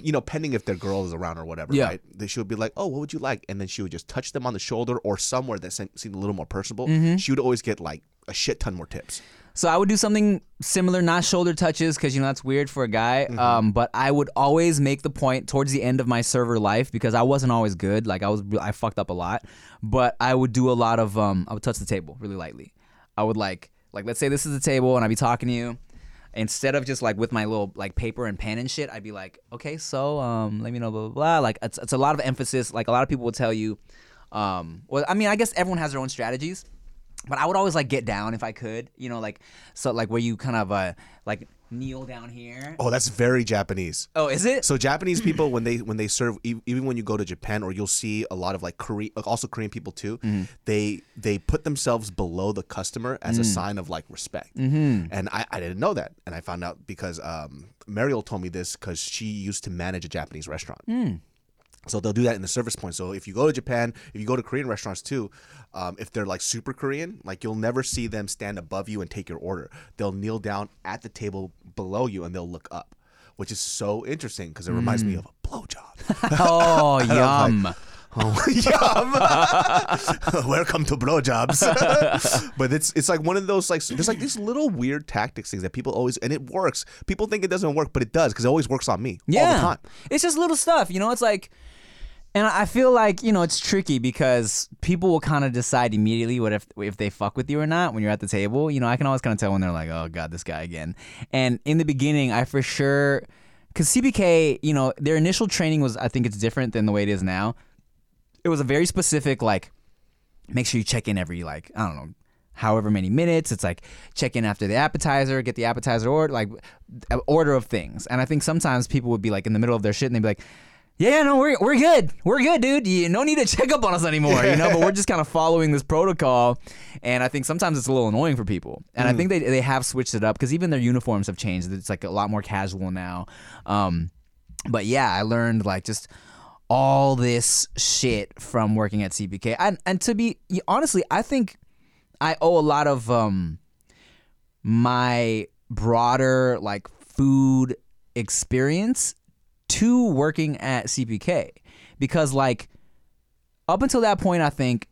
you know, pending if their girl is around or whatever, yeah. Right? She would be like, oh, what would you like? And then she would just touch them on the shoulder or somewhere that seemed a little more personable. Mm-hmm. She would always get like a shit ton more tips. So I would do something similar, not shoulder touches, because, you know, that's weird for a guy. Mm-hmm. But I would always make the point towards the end of my server life, because I wasn't always good. Like, I fucked up a lot. But I would do a lot of, I would touch the table really lightly. I would, like let's say this is the table, and I'd be talking to you. Instead of just, like, with my little, like, paper and pen and shit, I'd be like, okay, so, let me know, blah, blah, blah. Like, it's a lot of emphasis. Like, a lot of people will tell you, well, I mean, I guess everyone has their own strategies. But I would always like get down if I could, you know, like so like where you kind of like kneel down here. Oh, that's very Japanese. Oh, is it? So Japanese people when they serve, even when you go to Japan, or you'll see a lot of like Korean people too. Mm-hmm. They put themselves below the customer as a sign of like respect. Mm-hmm. And I didn't know that, and I found out because Mariel told me this because she used to manage a Japanese restaurant. Mm. So they'll do that in the service point. So if you go to Japan, if you go to Korean restaurants too, if they're like super Korean, like you'll never see them stand above you and take your order. They'll kneel down at the table below you and they'll look up, which is so interesting because it reminds me of a blowjob. Oh, yum. Like, oh, yum. Welcome to blowjobs. But it's like one of those, like, there's like these little weird tactics things that people always, and it works. People think it doesn't work, but it does because it always works on me all the time. It's just little stuff, you know, it's like, and I feel like, you know, it's tricky because people will kind of decide immediately what if they fuck with you or not when you're at the table. You know, I can always kind of tell when they're like, oh, God, this guy again. And in the beginning, I for sure, because CBK, you know, their initial training was, I think it's different than the way it is now. It was a very specific, like, make sure you check in every, like, I don't know, however many minutes. It's like check in after the appetizer, get the appetizer order, like order of things. And I think sometimes people would be like in the middle of their shit and they'd be like, yeah, no, we're good. We're good, dude. You no need to check up on us anymore, you know? But we're just kind of following this protocol. And I think sometimes it's a little annoying for people. And I think they have switched it up because even their uniforms have changed. It's like a lot more casual now. But yeah, I learned like just all this shit from working at CBK. And to be honestly, I think I owe a lot of my broader like food experience to working at CPK, because like up until that point I think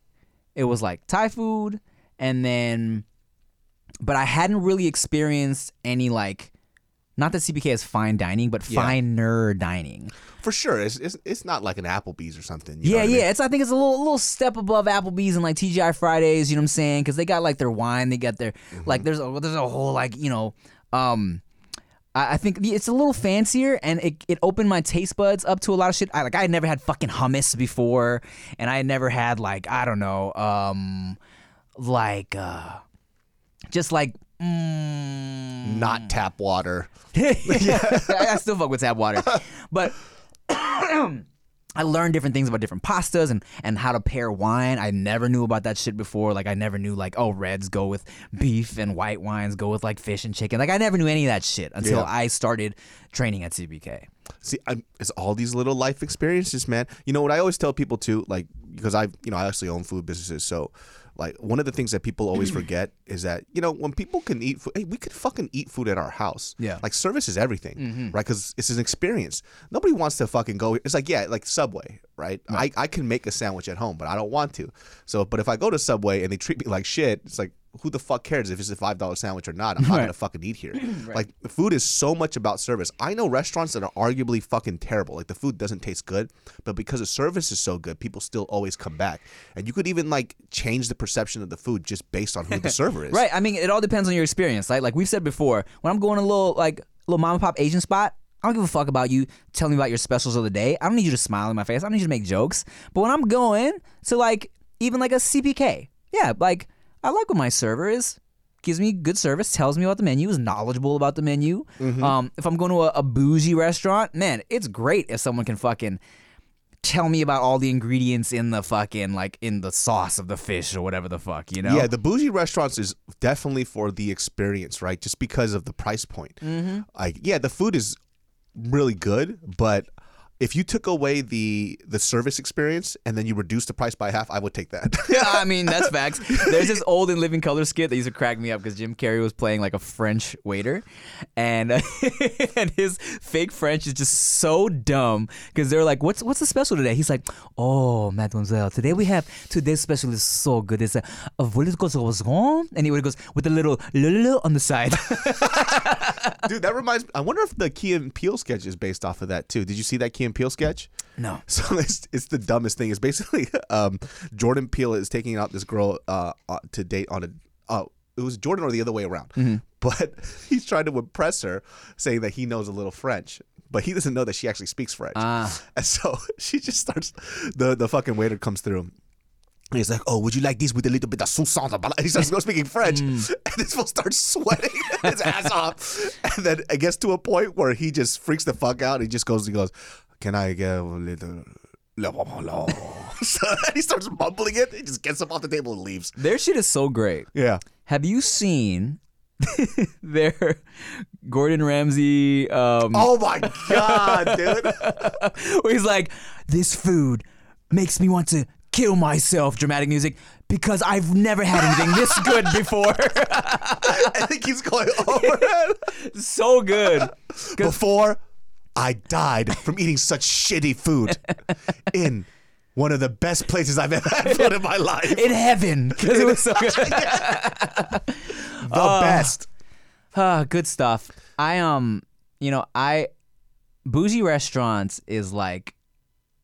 it was like Thai food, and then but I hadn't really experienced any like, not that CPK is fine dining, but finer dining. For sure. It's not like an Applebee's or something. You know what I mean? I think it's a little step above Applebee's and like TGI Fridays, you know what I'm saying? Because they got like their wine, they got their like there's a whole like, you know, I think it's a little fancier, and it opened my taste buds up to a lot of shit. I had never had fucking hummus before, and I had never had like, I don't know, just like not tap water. I still fuck with tap water, but I learned different things about different pastas and how to pair wine. I never knew about that shit before. Like I never knew like, oh, reds go with beef and white wines go with like fish and chicken. Like I never knew any of that shit until I started training at CBK. See, it's all these little life experiences, man. You know what I always tell people too, like, because I actually own food businesses, so like one of the things that people always forget is that, you know, when people can eat food, hey, we could fucking eat food at our house. Yeah. Like service is everything, right? Because it's an experience. Nobody wants to fucking go. It's like, yeah, like Subway, right? I can make a sandwich at home, but I don't want to. So, but if I go to Subway and they treat me like shit, it's like, who the fuck cares if it's a $5 sandwich or not? I'm not going to fucking eat here. Like the food is so much about service. I know restaurants that are arguably fucking terrible. Like the food doesn't taste good, but because the service is so good, people still always come back. And you could even like change the perception of the food just based on who the server is. Right. I mean, it all depends on your experience. Like we've said before, when I'm going to a little mom and pop Asian spot, I don't give a fuck about you telling me about your specials of the day. I don't need you to smile in my face. I don't need you to make jokes. But when I'm going to like even like a CPK, yeah, like I like when my server is, gives me good service, tells me about the menu, is knowledgeable about the menu. If I'm going to a bougie restaurant, man, it's great if someone can fucking tell me about all the ingredients in the fucking, like, in the sauce of the fish or whatever the fuck, you know? Yeah, the bougie restaurants is definitely for the experience, right? Just because of the price point. Like, yeah, the food is really good, but if you took away the service experience and then you reduced the price by half, I would take that. Yeah, I mean, that's facts. There's this old In Living Color skit that used to crack me up because Jim Carrey was playing like a French waiter, and his fake French is just so dumb because they're like, what's the special today? He's like, oh, mademoiselle, today's special is so good. It's a volet croissant, and he goes with a little lulu on the side. Dude, that reminds me. I wonder if the Key and Peele sketch is based off of that too. Did you see that Key and Peele sketch? No. So it's the dumbest thing. It's basically Jordan Peele is taking out this girl to date on a. It was Jordan or the other way around. But he's trying to impress her, saying that he knows a little French, but he doesn't know that she actually speaks French. And so she just starts. The fucking waiter comes through. And he's like, oh, would you like this with a little bit of sauce? He starts speaking French. And this fool starts sweating his ass off. And then it gets to a point where he just freaks the fuck out. He just goes, can I get a little... So he starts mumbling it. He just gets up off the table and leaves. Their shit is so great. Yeah. Have you seen... their Gordon Ramsay oh my god, dude. Where he's like, this food makes me want to kill myself, dramatic music, because I've never had anything this good before. I think he's going over it. So good. Before I died from eating such shitty food in one of the best places I've ever had food in my life. In heaven. Because it was so good. The best. Good stuff. I bougie restaurants is like,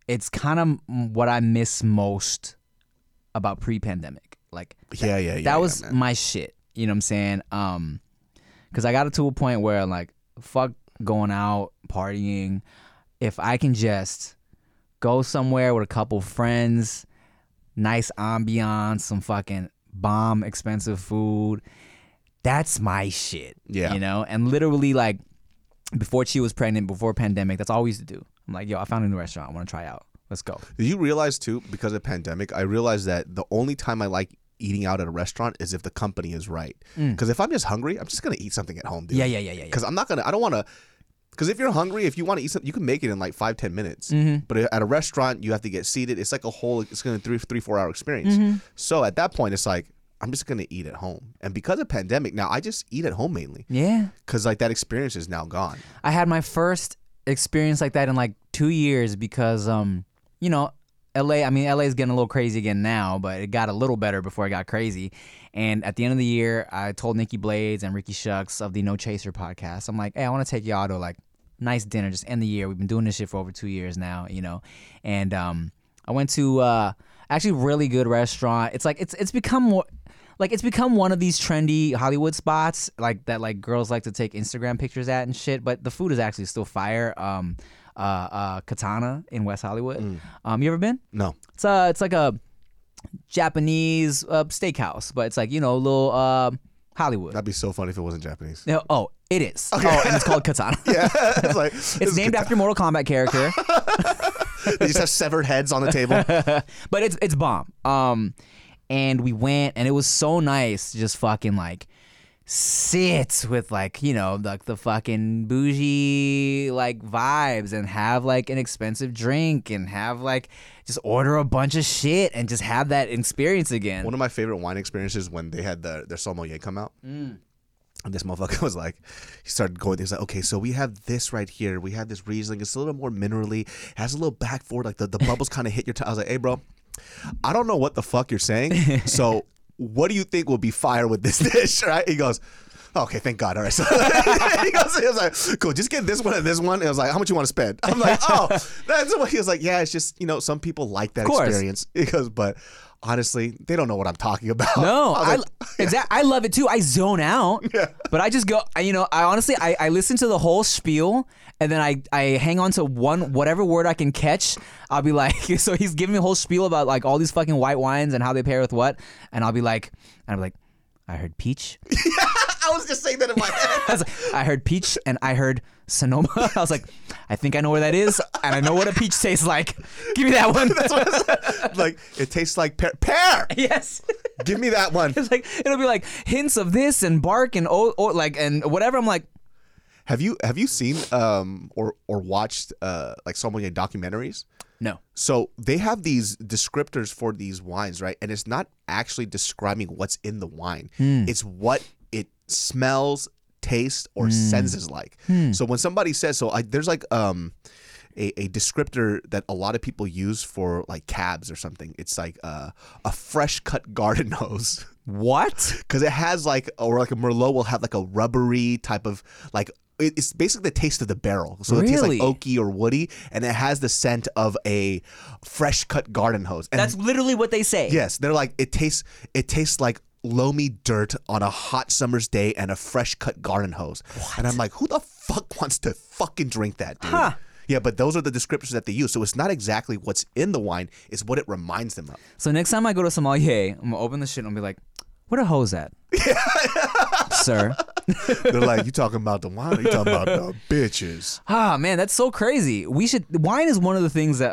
it's kind of what I miss most about pre-pandemic. Like, that was my shit. You know what I'm saying? Because I got it to a point where I'm like, fuck going out, partying. If I can just... go somewhere with a couple friends, nice ambiance, some fucking bomb expensive food. That's my shit. Yeah. You know? And literally, like, before she was pregnant, before pandemic, that's all we used to do. I'm like, yo, I found a new restaurant. I want to try out. Let's go. Did you realize, too, because of pandemic, I realized that the only time I like eating out at a restaurant is if the company is right. Because if I'm just hungry, I'm just going to eat something at home, dude. Yeah. Because I don't want to... Because if you're hungry, if you want to eat something, you can make it in like 5-10 minutes. Mm-hmm. But at a restaurant, you have to get seated. It's like a whole, it's going to be 3-4 hour experience. Mm-hmm. So at that point, it's like, I'm just going to eat at home. And because of pandemic, now I just eat at home mainly. Yeah. Because like that experience is now gone. I had my first experience like that in like 2 years because, LA is getting a little crazy again now, but it got a little better before it got crazy. And at the end of the year, I told Nikki Blades and Ricky Shucks of the No Chaser podcast, I'm like, hey, I want to take y'all to like nice dinner, just end the year. We've been doing this shit for over 2 years now, you know. And I went to actually really good restaurant. It's like it's become more like it's become one of these trendy Hollywood spots like that, like girls like to take Instagram pictures at and shit. But the food is actually still fire. Katana in West Hollywood. You ever been? No. It's like a Japanese steakhouse, but it's like, a little Hollywood. That'd be so funny if it wasn't Japanese. No, oh, it is. Okay. Oh, and it's called Katana. Yeah, it's like it's named after Mortal Kombat character. They just have severed heads on the table. But it's bomb. And we went, and it was so nice to just fucking like sit with like like the fucking bougie like vibes and have like an expensive drink and have like just order a bunch of shit and just have that experience again. One of my favorite wine experiences when they had their sommelier come out. And this motherfucker was like, he started going, he's like, okay, so we have this right here. We have this Riesling. It's a little more minerally. It has a little back forward. Like the bubbles kind of hit your tongue. I was like, hey, bro, I don't know what the fuck you're saying. So what do you think will be fire with this dish, right? He goes, okay, thank God. All right. So he was like, cool, just get this one and this one. And I was like, how much you want to spend? I'm like, oh, that's what he was like. Yeah, it's just, some people like that experience. He goes, but honestly, they don't know what I'm talking about. No, I love it too. I zone out, but I just go, I honestly listen to the whole spiel and then I hang on to whatever word I can catch. I'll be like, so he's giving me a whole spiel about like all these fucking white wines and how they pair with what. And I'll be like, I heard peach. I was just saying that in my head. I heard peach and I heard Sonoma. I was like, I think I know where that is, and I know what a peach tastes like. Give me that one. That's what I said. Like, it tastes like pear. Yes. Give me that one. It's like it'll be like hints of this and bark and and whatever. I'm like, have you seen or watched like sommelier documentaries? No. So they have these descriptors for these wines, right? And it's not actually describing what's in the wine. It's what it smells, tastes, or senses like. So when somebody says, there's like a descriptor that a lot of people use for like cabs or something. It's like a fresh cut garden hose. What? Because it has like a Merlot will have like a rubbery type of like, it's basically the taste of the barrel. So it tastes like oaky or woody, and it has the scent of a fresh cut garden hose. And that's literally what they say. Yes. They're like, it tastes like loamy dirt on a hot summer's day and a fresh cut garden hose. What? And I'm like, who the fuck wants to fucking drink that, dude? Huh. Yeah, but those are the descriptors that they use. So it's not exactly what's in the wine. It's what it reminds them of. So next time I go to sommelier, I'm going to open this shit and I'm going to be like, where the hoes at? Sir. They're like, you talking about the wine or you talking about the bitches? Ah, man, that's so crazy. We should, wine is one of the things that,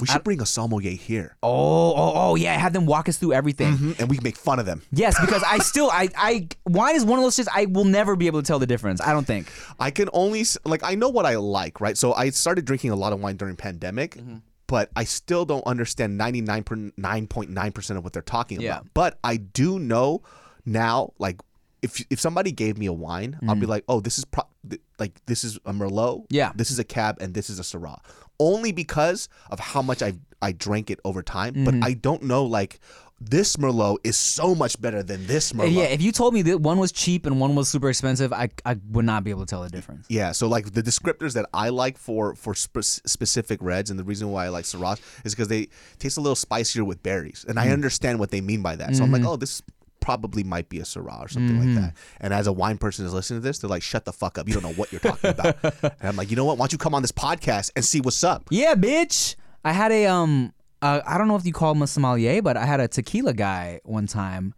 we should bring a sommelier here. Oh, yeah. Have them walk us through everything. Mm-hmm. And we can make fun of them. Yes, because I wine is one of those shits I will never be able to tell the difference, I don't think. I can only, like, I know what I like, right? So I started drinking a lot of wine during pandemic, mm-hmm. but I still don't understand 99.9% of what they're talking about. But I do know now, like, if somebody gave me a wine, mm-hmm. I'll be like, oh, this is this is a Merlot, this is a Cab, and this is a Syrah. Only because of how much I drank it over time. Mm-hmm. But I don't know, like, this Merlot is so much better than this Merlot. Yeah, if you told me that one was cheap and one was super expensive, I would not be able to tell the difference. Yeah, so, like, the descriptors that I like for specific reds, and the reason why I like Syrah is because they taste a little spicier with berries. And I understand what they mean by that. So I'm like, oh, this probably might be a Syrah or something like that. And as a wine person is listening to this, they're like, shut the fuck up. You don't know what you're talking about. And I'm like, you know what? Why don't you come on this podcast and see what's up? Yeah, bitch. I had a, I don't know if you call him a sommelier, but I had a tequila guy one time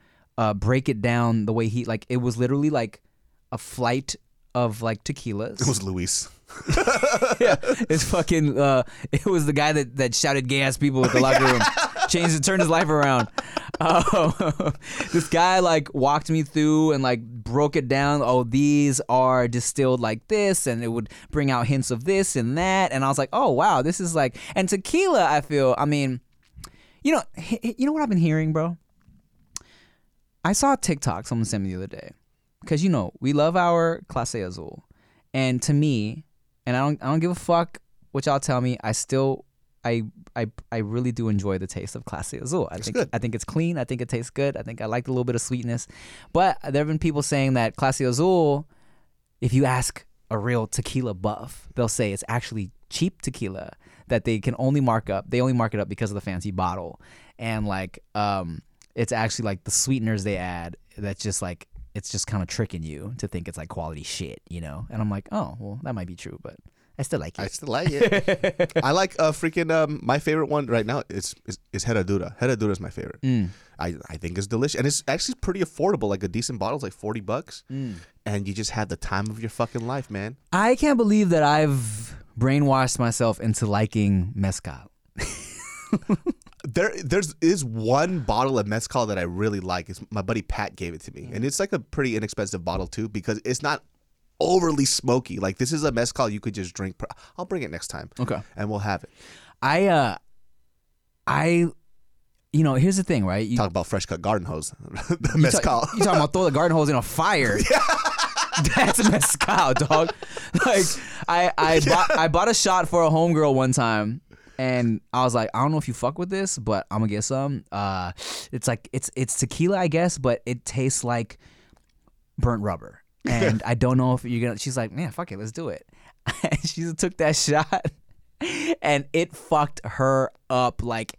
break it down the way he, like, it was literally like a flight of like tequilas. It was Luis. Yeah. It's fucking, it was the guy that shouted gay ass people at the locker room. Changed it, turned his life around. This guy like walked me through and like broke it down. Oh, these are distilled like this, and it would bring out hints of this and that. And I was like, oh wow, this is like. And tequila, I feel. I mean, you know what I've been hearing, bro. I saw a TikTok someone sent me the other day, because you know we love our Clase Azul, and to me, and I don't give a fuck what y'all tell me. I really do enjoy the taste of Clase Azul. I think it's clean. I think it tastes good. I think I like the little bit of sweetness. But there have been people saying that Clase Azul, if you ask a real tequila buff, they'll say it's actually cheap tequila that they can only mark up. They only mark it up because of the fancy bottle. And like it's actually like the sweeteners they add that's just like, it's just kind of tricking you to think it's like quality shit, you know? And I'm like, oh, well, that might be true, but I still like it. I like freaking my favorite one right now is Herradura. Herradura is my favorite. I think it's delicious. And it's actually pretty affordable. Like a decent bottle is like $40. And you just have the time of your fucking life, man. I can't believe that I've brainwashed myself into liking mezcal. There's one bottle of mezcal that I really like. It's my buddy Pat gave it to me. And it's like a pretty inexpensive bottle too, because it's not overly smoky. Like, this is a mezcal you could just drink. I'll bring it next time. Okay. And we'll have it. I you know, here's the thing, right? You talk about fresh cut garden hose. The mezcal. You talking about throw the garden hose in a fire. Yeah. That's a mezcal, dog. Like, I bought a shot for a homegirl one time. And I was like, I don't know if you fuck with this, but I'm gonna get some. It's like it's tequila, I guess, but it tastes like burnt rubber. And I don't know if you're gonna. She's like, man, fuck it, let's do it. And she took that shot, and it fucked her up. Like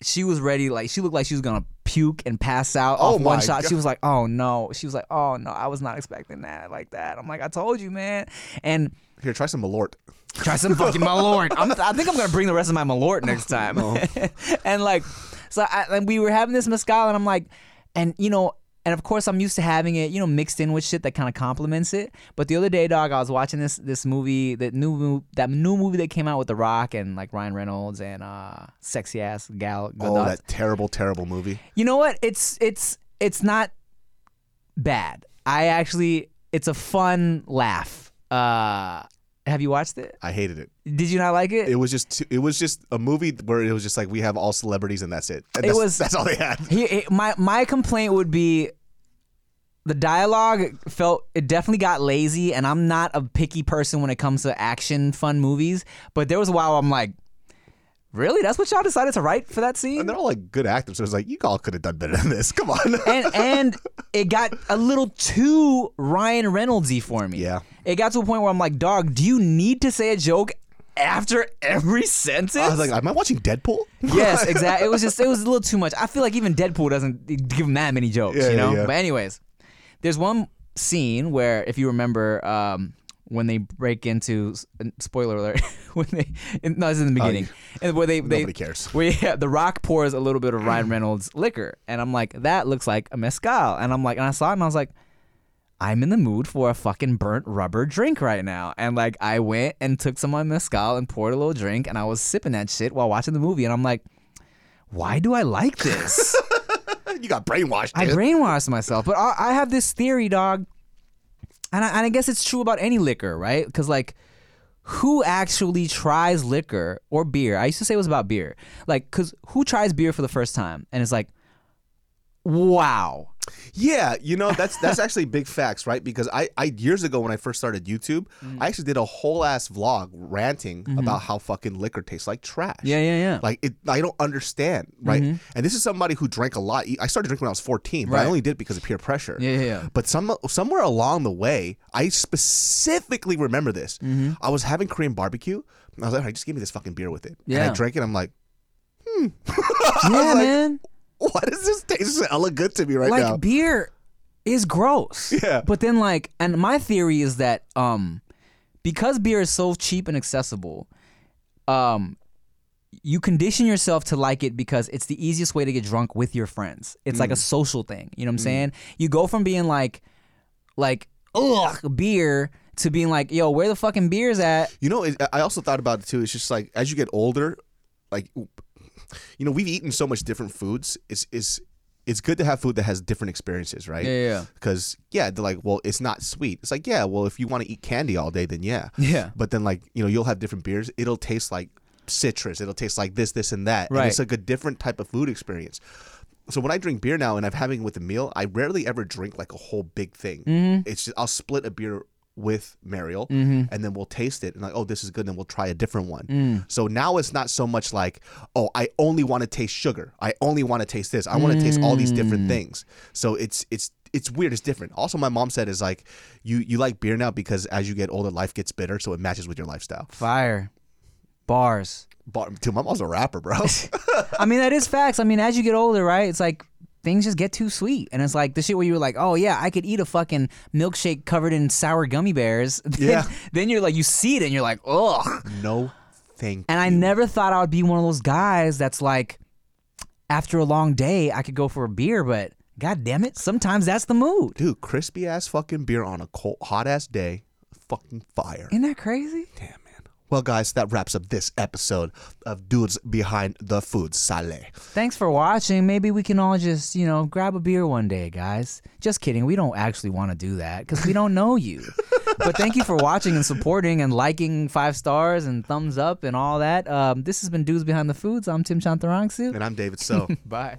she was ready. Like she looked like she was gonna puke and pass out off one shot. God. She was like, oh no. She was like, oh no, I was not expecting that like that. I'm like, I told you, man. And here, try some Malort. Try some fucking Malort. I think I'm gonna bring the rest of my Malort next time. And like, so we were having this mezcal, and I'm like, and you know. And of course, I'm used to having it, you know, mixed in with shit that kind of complements it. But the other day, dog, I was watching this movie, that new movie that came out with The Rock and like Ryan Reynolds and sexy ass gal. Oh, that terrible, terrible movie. You know what? It's not bad. It's a fun laugh. Have you watched it? I hated it. Did you not like it? It was just a movie where it was just like, we have all celebrities and that's it. And that's all they had. My complaint would be the dialogue it definitely got lazy, and I'm not a picky person when it comes to action fun movies, but there was a while I'm like, really? That's what y'all decided to write for that scene? And they're all like good actors, so it's like, you all could have done better than this. Come on. And it got a little too Ryan Reynolds-y for me. Yeah. It got to a point where I'm like, dog, do you need to say a joke after every sentence? I was like, am I watching Deadpool? Yes, exactly. It was a little too much. I feel like even Deadpool doesn't give him that many jokes, you know? Yeah. But anyways, there's one scene where, if you remember, when they break into, spoiler alert, when they, no, this is in the beginning. And where they nobody cares. Where, yeah, The Rock pours a little bit of Ryan Reynolds liquor. And I'm like, that looks like a mezcal. And I'm like, and I saw it and I was like, I'm in the mood for a fucking burnt rubber drink right now. And like, I went and took some of my mezcal and poured a little drink and I was sipping that shit while watching the movie. And I'm like, why do I like this? You got brainwashed. I brainwashed myself. But I have this theory, dog. And I guess it's true about any liquor, right? Because, like, who actually tries liquor or beer? I used to say it was about beer. Like, because who tries beer for the first time? And it's like, wow. Yeah, you know, that's actually big facts, right? Because I years ago when I first started YouTube, I actually did a whole ass vlog ranting about how fucking liquor tastes like trash. Yeah. Like, I don't understand, right? And this is somebody who drank a lot. I started drinking when I was 14, but I only did because of peer pressure. Yeah. But somewhere along the way, I specifically remember this. I was having Korean barbecue, and I was like, all right, just give me this fucking beer with it. Yeah. And I drank it, and I'm like, yeah, man. Why does this taste hella good to me right now? Like, beer is gross. Yeah. But then, like, and my theory is that because beer is so cheap and accessible, you condition yourself to like it because it's the easiest way to get drunk with your friends. It's like a social thing. You know what I'm saying? You go from being like, ugh, beer to being like, yo, where the fucking beer's at? You know, I also thought about it, too. It's just like, as you get older, like... You know, we've eaten so much different foods. It's good to have food that has different experiences, right? Yeah. Because, they're like, well, it's not sweet. It's like, if you want to eat candy all day, then yeah. Yeah. But then, like, you know, you'll have different beers. It'll taste like citrus. It'll taste like this, and that. Right. And it's like a different type of food experience. So when I drink beer now and I'm having it with a meal, I rarely ever drink, like, a whole big thing. It's just, I'll split a beer with Mariel, and then we'll taste it and like, oh, this is good, and then we'll try a different one. So now it's not so much like, oh, I only want to taste sugar. I only want to taste this. I want to taste all these different things. So it's weird. It's different. Also, my mom said is like, you like beer now because as you get older, life gets bitter, so it matches with your lifestyle. Fire. Bars. Dude, my mom's a rapper, bro. I mean, that is facts. I mean, as you get older, right, it's like, things just get too sweet. And it's like the shit where you were like, oh, yeah, I could eat a fucking milkshake covered in sour gummy bears. Then you're like, you see it and you're like, ugh. No, thank you. And I never thought I would be one of those guys that's like, after a long day, I could go for a beer, but God damn it, sometimes that's the mood. Dude, crispy ass fucking beer on a cold, hot ass day, fucking fire. Isn't that crazy? Damn, man. Well, guys, that wraps up this episode of Dudes Behind the Food Saleh. Thanks for watching. Maybe we can all just, you know, grab a beer one day, guys. Just kidding. We don't actually want to do that because we don't know you. But thank you for watching and supporting and liking 5 stars and thumbs up and all that. This has been Dudes Behind the Foods. I'm Tim Chantarangsu. And I'm David So. Bye.